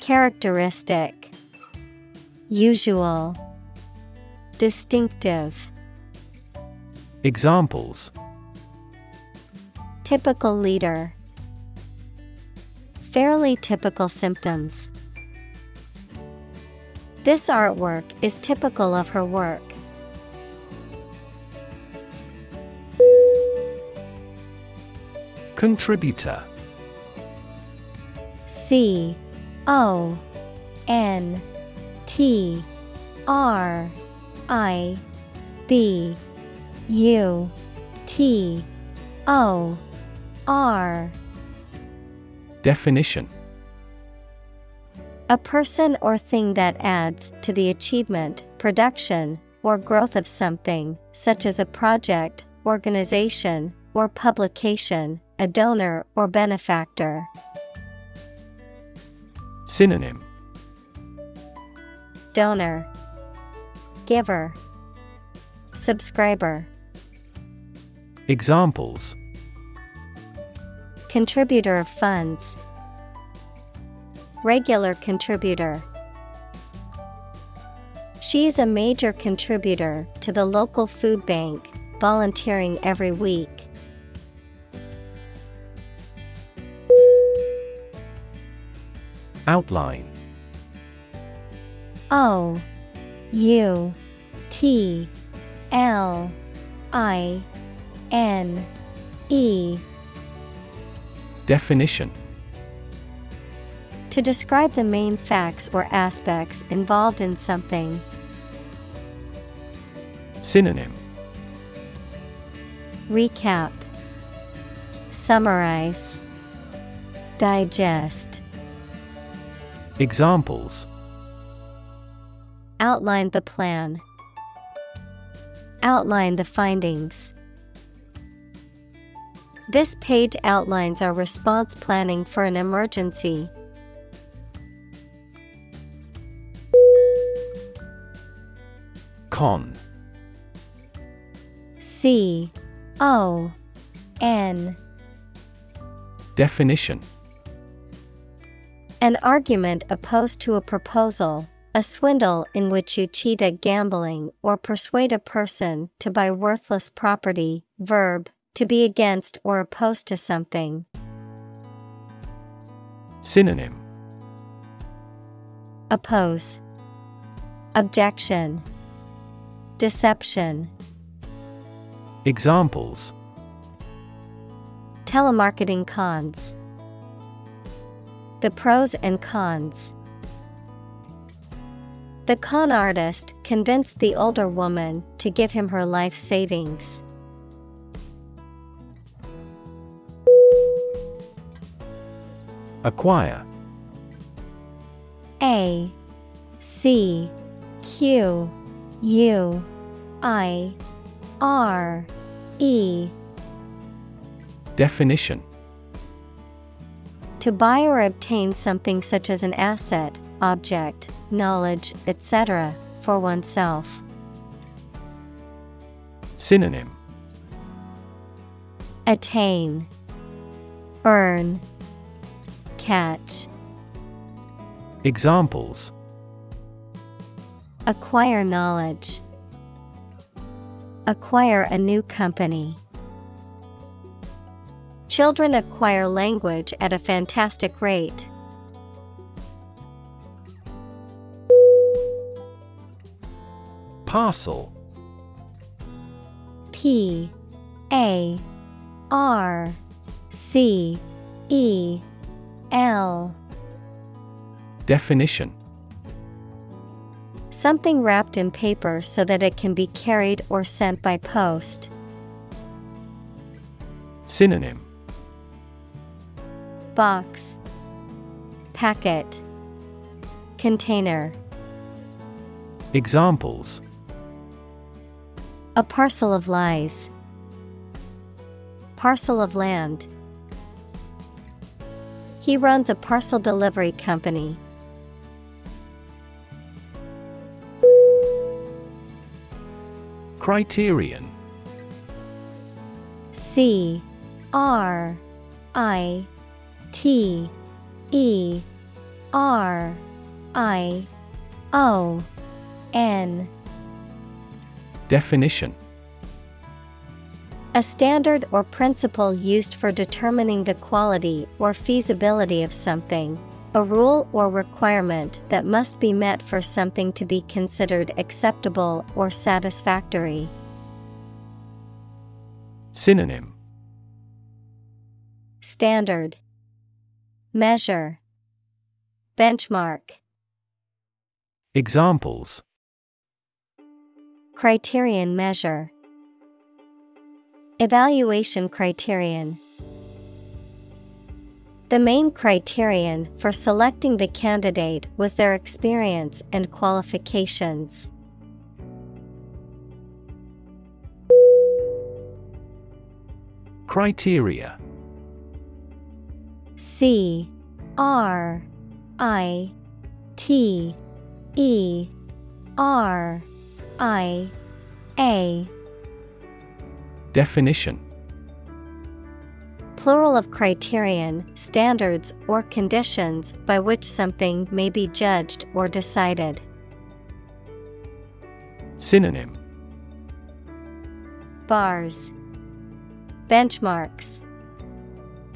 Characteristic. Usual. Distinctive. Examples. Typical leader. Fairly typical symptoms. This artwork is typical of her work. Contributor. C-O-N-T-R-I-B-U-T-O-R. Definition. A person or thing that adds to the achievement, production, or growth of something, such as a project, organization, or publication, a donor or benefactor. Synonym. Donor. Giver. Subscriber. Examples. Contributor of funds. Regular contributor. She is a major contributor to the local food bank, volunteering every week. Outline. O-U-T-L-I-N-E. Definition. To describe the main facts or aspects involved in something. Synonym. Recap. Summarize. Digest. Examples. Outline the plan. Outline the findings. This page outlines our response planning for an emergency. Con. C-O-N. Definition. An argument opposed to a proposal, a swindle in which you cheat at gambling or persuade a person to buy worthless property. Verb, to be against or opposed to something. Synonym. Oppose. Objection. Deception. Examples. Telemarketing cons. The pros and cons. The con artist convinced the older woman to give him her life savings. Acquire. A. C. Q. U. I. R. E. Definition. To buy or obtain something such as an asset, object, knowledge, etc., for oneself. Synonym. Attain. Earn. Catch. Examples. Acquire knowledge. Acquire a new company. Children acquire language at a fantastic rate. Parcel. P-A-R-C-E-L. Definition. Something wrapped in paper so that it can be carried or sent by post. Synonym. box, packet, container. Examples: a parcel of lies, parcel of land. He runs a parcel delivery company. Criterion. C-R-I-T-E-R-I-O-N. Definition: a standard or principle used for determining the quality or feasibility of something, a rule or requirement that must be met for something to be considered acceptable or satisfactory. Synonym: standard, measure, benchmark. Examples: criterion measure, evaluation criterion. The main criterion for selecting the candidate was their experience and qualifications. Criteria. C-R-I-T-E-R-I-A. Definition: plural of criterion, standards or conditions by which something may be judged or decided. Synonym: bars, benchmarks,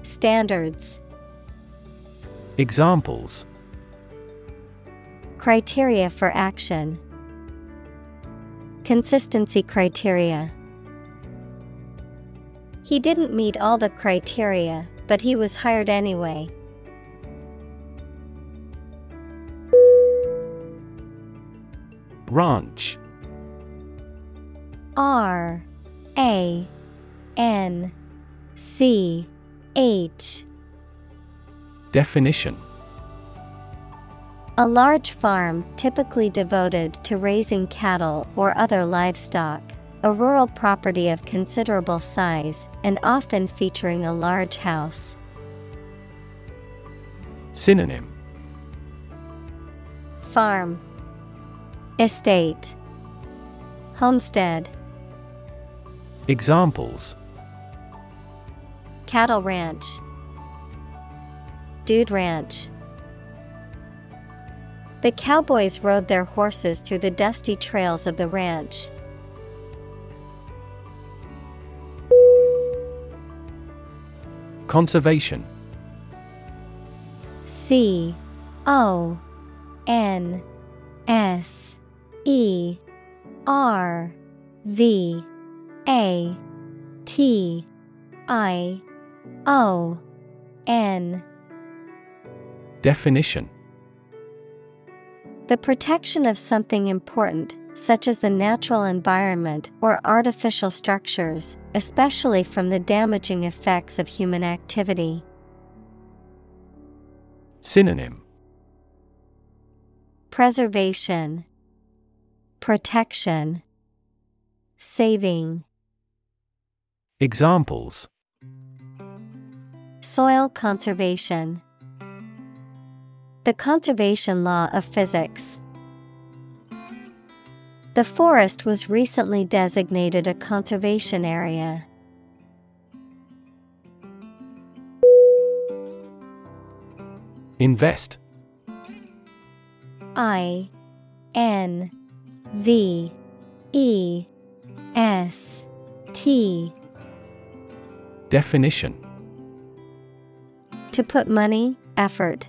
standards. Examples: criteria for action, consistency criteria. He didn't meet all the criteria, but he was hired anyway. Ranch. R-A-N-C-H. Definition: a large farm typically devoted to raising cattle or other livestock, a rural property of considerable size and often featuring a large house. Synonym: farm, estate, homestead. Examples: cattle ranch, dude ranch. The cowboys rode their horses through the dusty trails of the ranch. Conservation. C-O-N-S-E-R-V-A-T-I-O-N. Definition: the protection of something important, such as the natural environment or artificial structures, especially from the damaging effects of human activity. Synonym: preservation, protection, saving. Examples: soil conservation, the conservation law of physics. The forest was recently designated a conservation area. Invest. I-N-V-E-S-T. Definition: to put money, effort,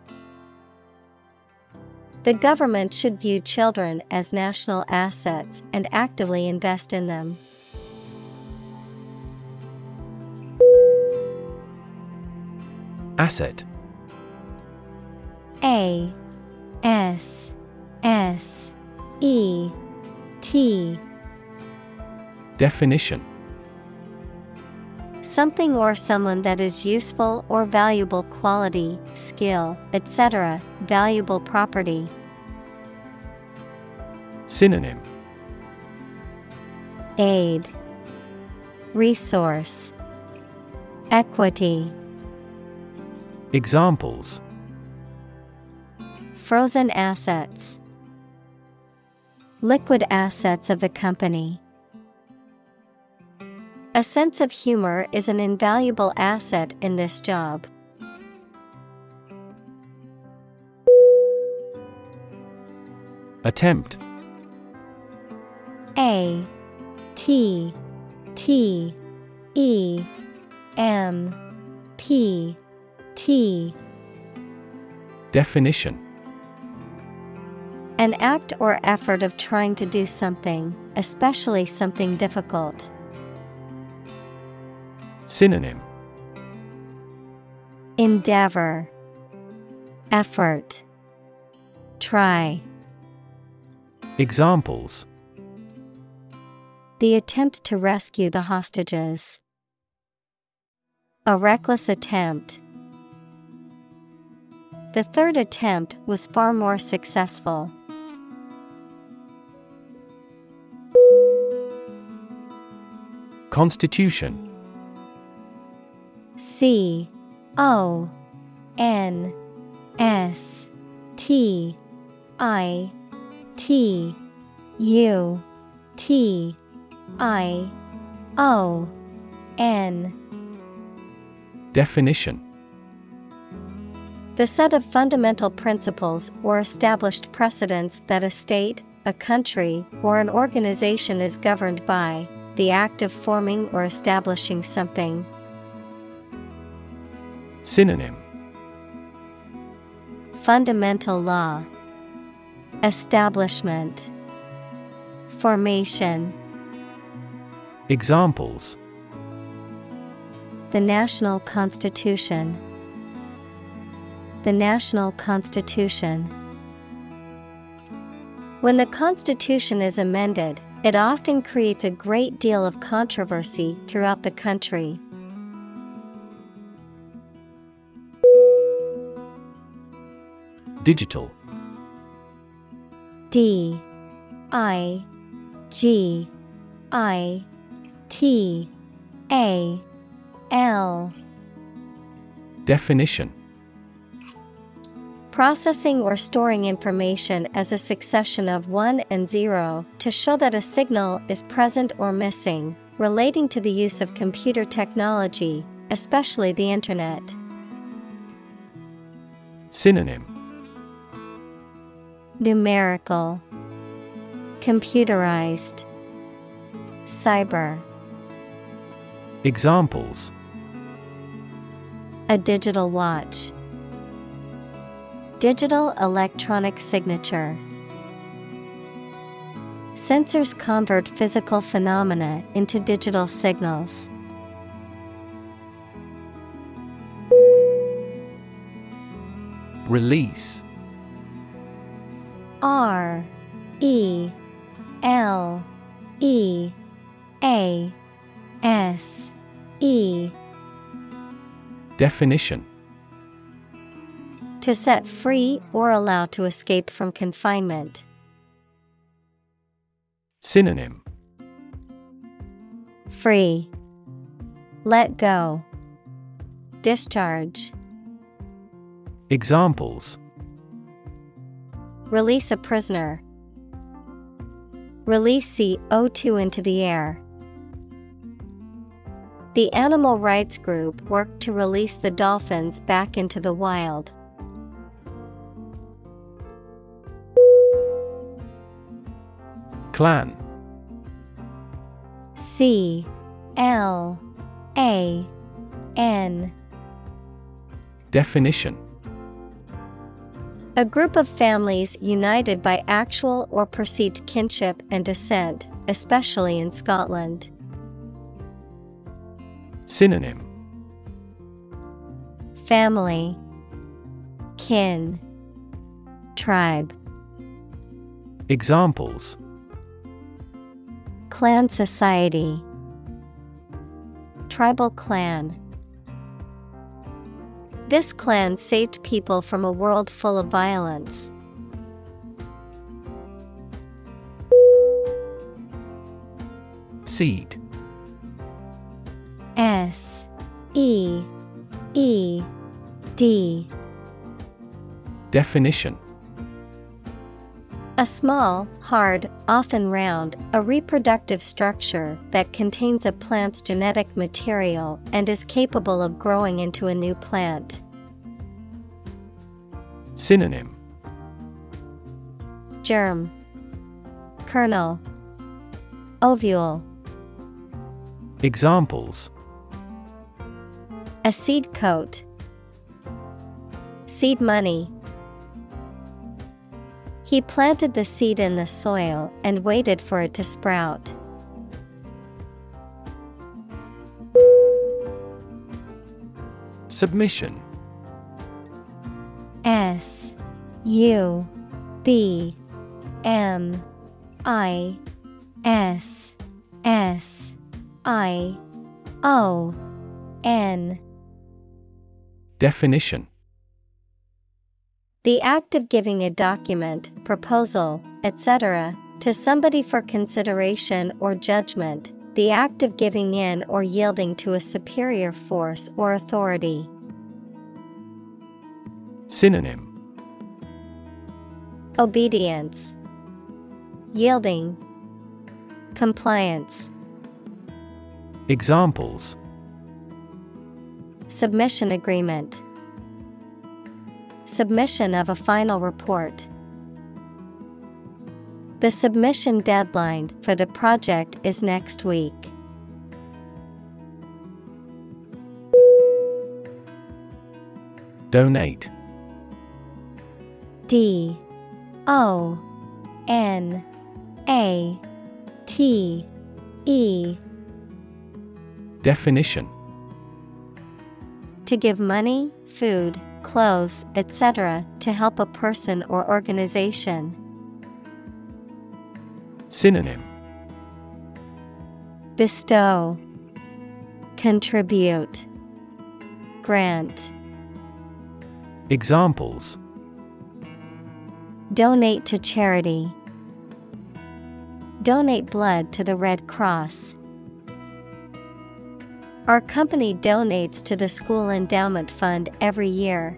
The government should view children as national assets and actively invest in them. Asset. A-S-S-E-T. Definition. Something or someone that is useful or valuable quality, skill, etc., valuable property. Synonym. Aid, resource, equity. Examples. Frozen assets. Liquid assets of a company. A sense of humor is an invaluable asset in this job. Attempt. A-T-T-E-M-P-T. Definition. An act or effort of trying to do something, especially something difficult. Synonym. Endeavor, effort, try. Examples. The attempt to rescue the hostages. A reckless attempt. The third attempt was far more successful. Constitution. C-O-N-S-T-I-T-U-T-I-O-N. Definition. The set of fundamental principles or established precedents that a state, a country, or an organization is governed by, the act of forming or establishing something. Synonym. Fundamental law, establishment, formation. Examples. The National Constitution. The National Constitution. When the Constitution is amended, it often creates a great deal of controversy throughout the country. Digital. D-I-G-I-T-A-L. Definition. Processing or storing information as a succession of 1 and 0 to show that a signal is present or missing, relating to the use of computer technology, especially the Internet. Synonym. Numerical, computerized, cyber. Examples. A digital watch. Digital electronic signature. Sensors convert physical phenomena into digital signals. Release. R-E-L-E-A-S-E. Definition. To set free or allow to escape from confinement. Synonym. Free, let go, discharge. Examples. Release a prisoner. Release CO2 into the air. The animal rights group worked to release the dolphins back into the wild. Clan. C-L-A-N. Definition. A group of families united by actual or perceived kinship and descent, especially in Scotland. Synonym: family, kin, tribe. Examples: clan society, tribal clan. This clan saved people from a world full of violence. Seed. S-E-E-D. Definition: a small, hard, often round, a reproductive structure that contains a plant's genetic material and is capable of growing into a new plant. Synonym: germ, kernel, ovule. Examples: a seed coat, seed money. He planted the seed in the soil and waited for it to sprout. Submission. S-U-B-M-I-S-S-I-O-N. Definition: the act of giving a document, proposal, etc., to somebody for consideration or judgment, the act of giving in or yielding to a superior force or authority. Synonym: obedience, yielding, compliance. Examples: submission agreement, submission of a final report. The submission deadline for the project is next week. Donate. D-O-N-A-T-E. Definition: to give money, food, clothes, etc., to help a person or organization. Synonym: bestow, contribute, grant. Examples: donate to charity, donate blood to the Red Cross. Our company donates to the school endowment fund every year.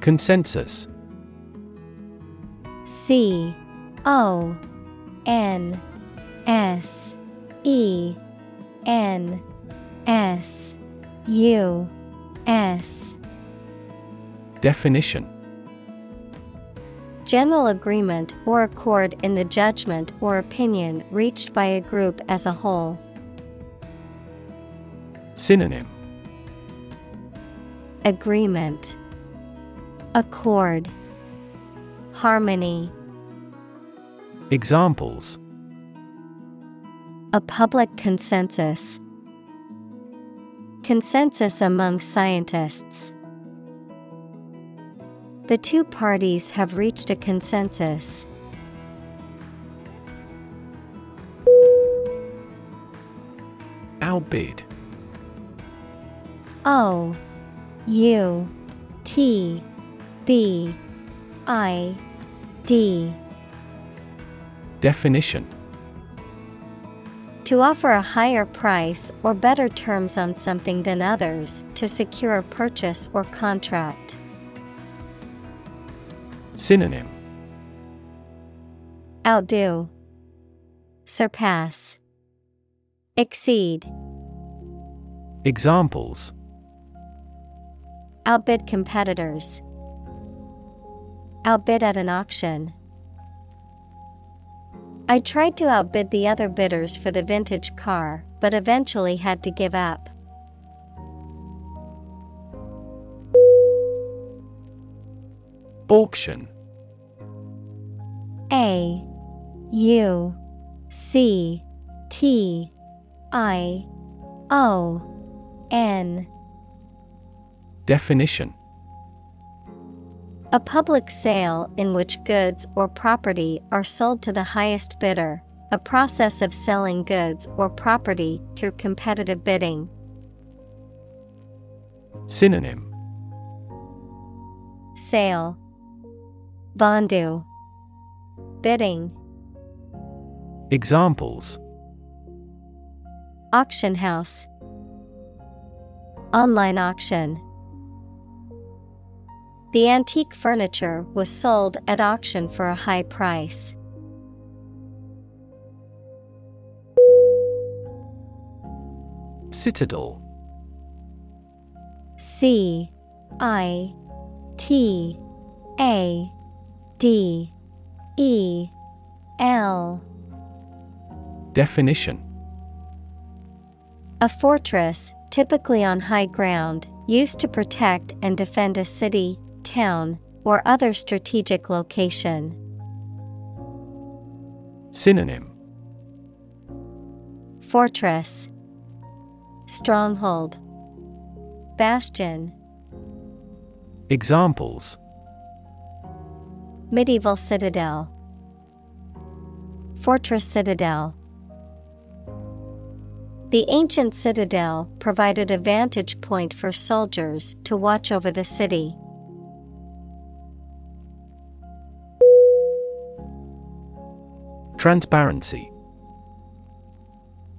Consensus. C-O-N-S-E-N-S-U-S. Definition: general agreement or accord in the judgment or opinion reached by a group as a whole. Synonym: agreement, accord, harmony. Examples: a public consensus, consensus among scientists. The two parties have reached a consensus. Outbid. O-U-T-B-I-D. Definition: to offer a higher price or better terms on something than others, to secure a purchase or contract. Synonym: outdo, surpass, exceed. Examples: outbid competitors, outbid at an auction. I tried to outbid the other bidders for the vintage car, but eventually had to give up. Auction. A-U-C-T-I-O-N. Definition. A public sale in which goods or property are sold to the highest bidder, a process of selling goods or property through competitive bidding. Synonym. Sale, vendue, bidding. Examples. Auction house, online auction. The antique furniture was sold at auction for a high price. Citadel. C-I-T-A-D-E-L. Definition. A fortress, typically on high ground, used to protect and defend a city, town, or other strategic location. Synonym. Fortress, stronghold, bastion. Examples. Medieval citadel, fortress citadel. The ancient citadel provided a vantage point for soldiers to watch over the city. Transparency.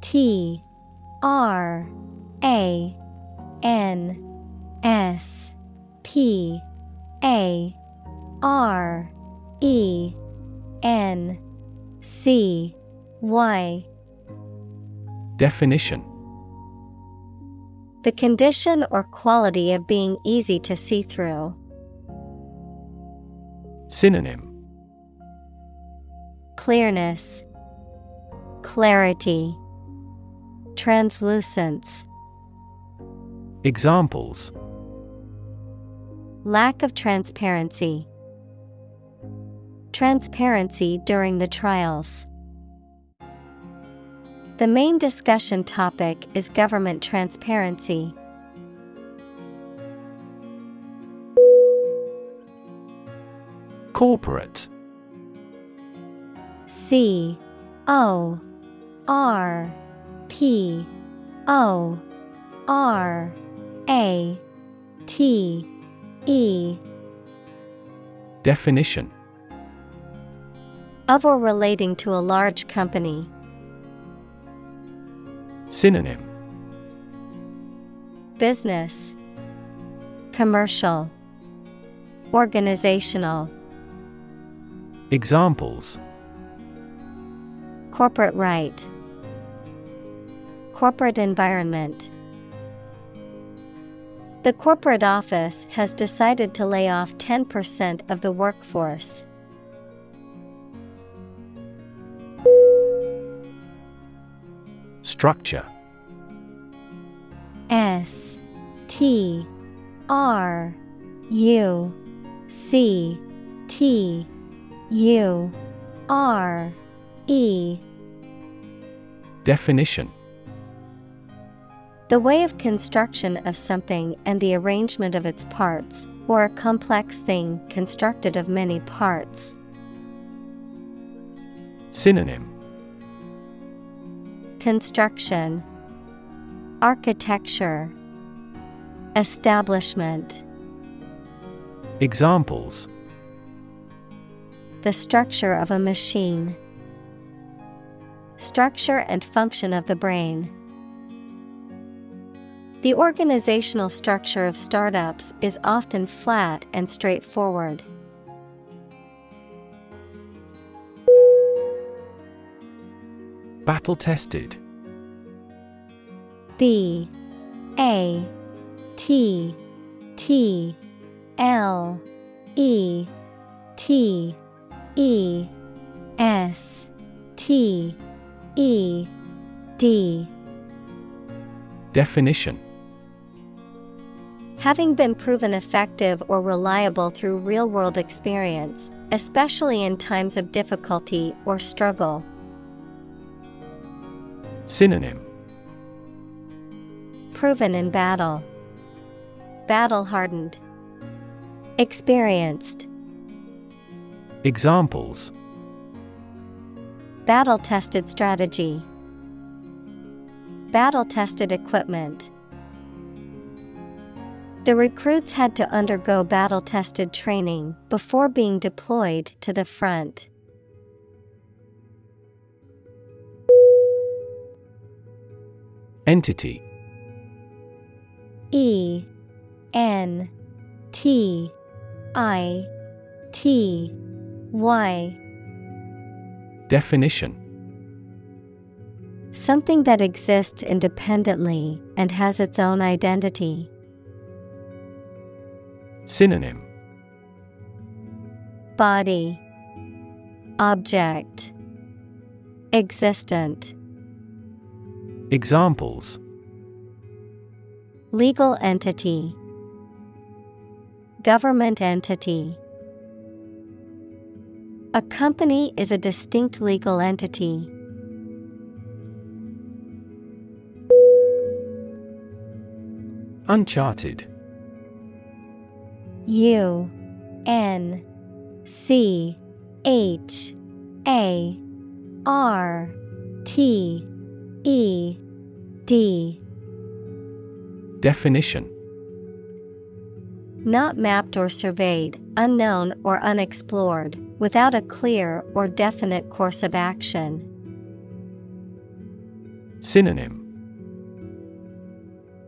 T-R-A-N-S-P-A-R-E-N-C-Y. Definition. The condition or quality of being easy to see through. Synonym. Clearness, clarity, translucence. Examples. Lack of transparency, transparency during the trials. The main discussion topic is government transparency. Corporate. C-O-R-P-O-R-A-T-E. Definition. Of or relating to a large company. Synonym. Business, commercial, organizational. Examples. Corporate right, corporate environment. The corporate office has decided to lay off 10% of the workforce. Structure. S-T-R-U-C-T-U-R-E. Definition. The way of construction of something and the arrangement of its parts, or a complex thing constructed of many parts. Synonym. Construction, architecture, establishment. Examples. The structure of a machine, structure and function of the brain. The organizational structure of startups is often flat and straightforward. Battle-tested. B-A-T-T-L-E-T-E-S-T-E-D. Definition. having been proven effective or reliable through real-world experience, especially in times of difficulty or struggle. Synonym: proven in battle, battle-hardened, experienced. Examples: battle-tested strategy, battle-tested equipment. The recruits had to undergo battle-tested training before being deployed to the front. Entity. E-N-T-I-T-Y. Definition: something that exists independently and has its own identity. Synonym: body, object, existent. Examples: legal entity, government entity. A company is a distinct legal entity. Uncharted. U-N-C-H-A-R-T-E-D. Definition: not mapped or surveyed, unknown or unexplored, without a clear or definite course of action. Synonym: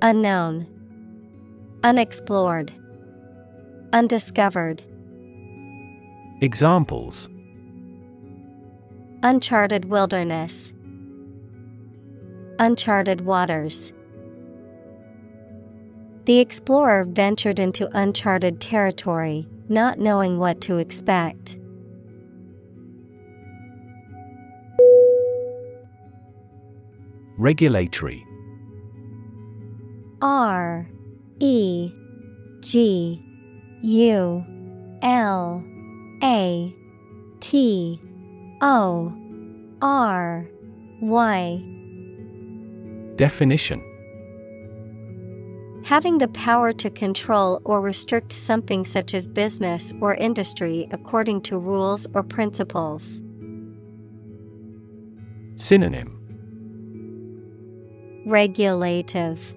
unknown, unexplored, undiscovered. Examples: uncharted wilderness, uncharted waters. The explorer ventured into uncharted territory, not knowing what to expect. Regulatory. R-E-G-U-L-A-T-O-R-Y. Definition: having the power to control or restrict something such as business or industry according to rules or principles. Synonym: regulative,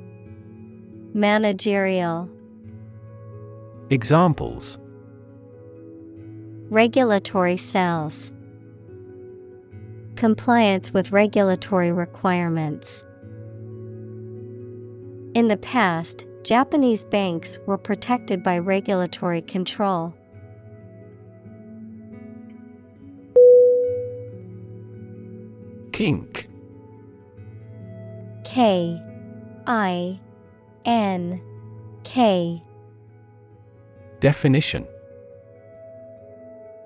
managerial. Examples: regulatory cells, compliance with regulatory requirements. In the past, Japanese banks were protected by regulatory control. Kink. K-I-N-K. Definition: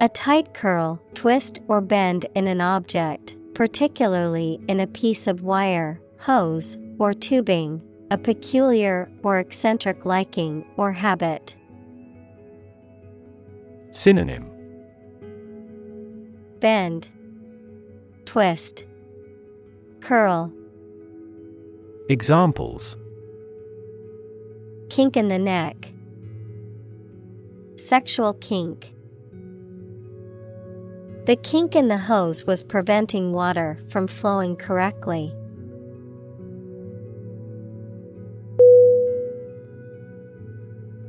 a tight curl, twist or bend in an object, particularly in a piece of wire, hose, or tubing. A peculiar or eccentric liking or habit. Synonym: bend, twist, curl. Examples: kink in the neck, sexual kink. The kink in the hose was preventing water from flowing correctly.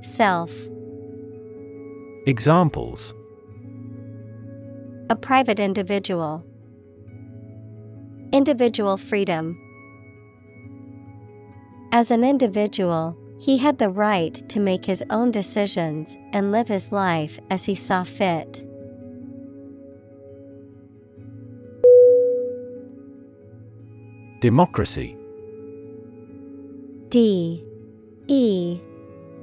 self. Examples: a private individual, individual freedom. As an individual, He had the right to make his own decisions and live his life as he saw fit. Democracy.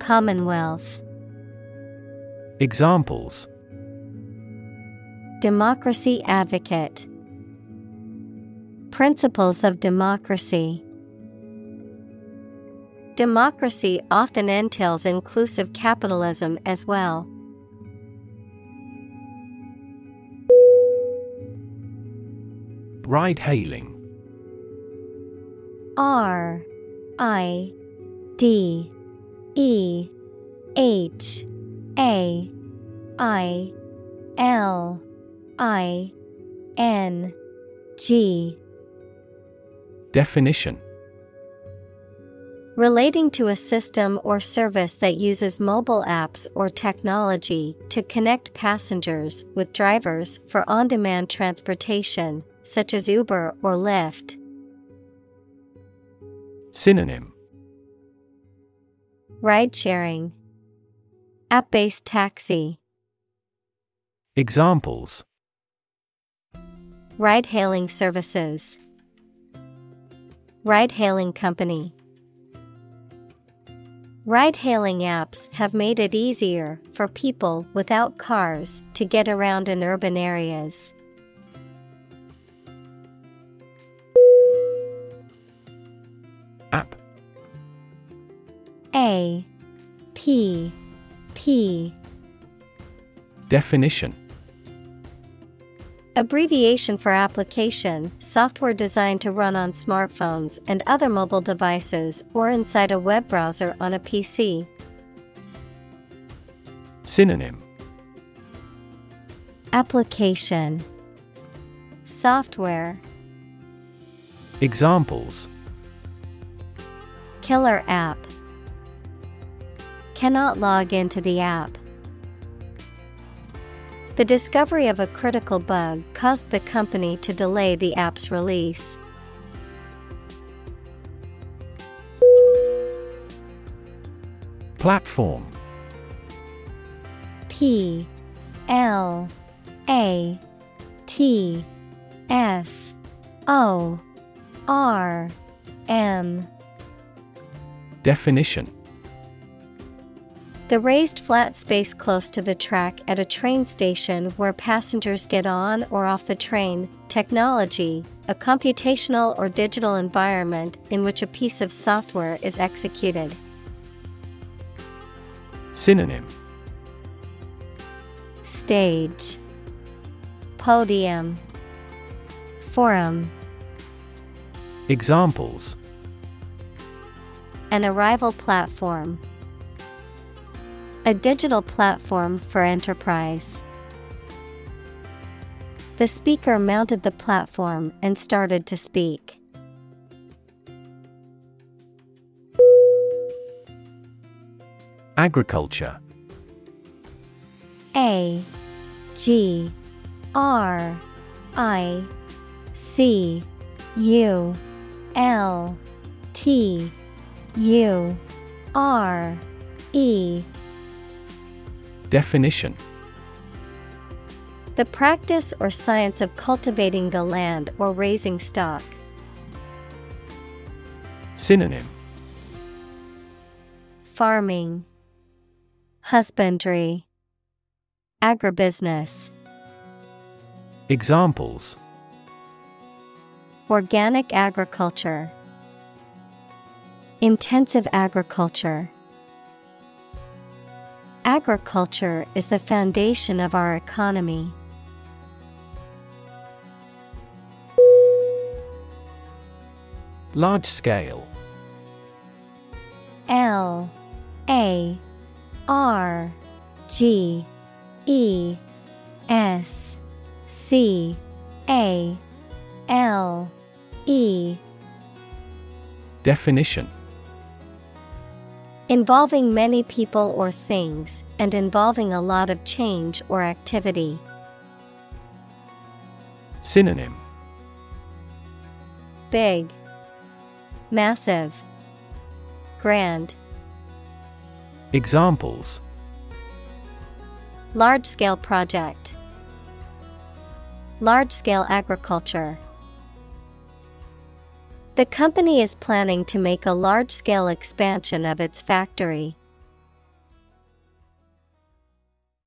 commonwealth. Examples: democracy advocate, principles of democracy. Democracy often entails inclusive capitalism as well. Ride-hailing. R-I-D-E-H-A-I-L-I-N-G. Definition: relating to a system or service that uses mobile apps or technology to connect passengers with drivers for on-demand transportation, such as Uber or Lyft. Synonym: ride-sharing, app-based taxi. Examples: ride-hailing services, ride-hailing company. Ride-hailing apps have made it easier for people without cars to get around in urban areas. App. A-P-P. Definition: abbreviation for application, software designed to run on smartphones and other mobile devices or inside a web browser on a PC. Synonym: application, software. Examples: killer app, cannot log into the app. The discovery of a critical bug caused the company to delay the app's release. Platform. P-L-A-T-F-O-R-M. Definition: the raised flat space close to the track at a train station where passengers get on or off the train. Technology: a computational or digital environment in which a piece of software is executed. Synonym: stage, podium, forum. Examples: an arrival platform, a digital platform for enterprise. The speaker mounted the platform and started to speak. Agriculture. A-G-R-I-C-U-L-T U-R-E. Definition: the practice or science of cultivating the land or raising stock. Synonym: farming, husbandry, agribusiness. Examples: organic agriculture, intensive agriculture. Agriculture is the foundation of our economy. Large scale. L R-G-E-S-C-A-L-E. Definition: involving many people or things, and involving a lot of change or activity. Synonym: big, massive, grand. Examples: large-scale project, large-scale agriculture. The company is planning to make a large-scale expansion of its factory.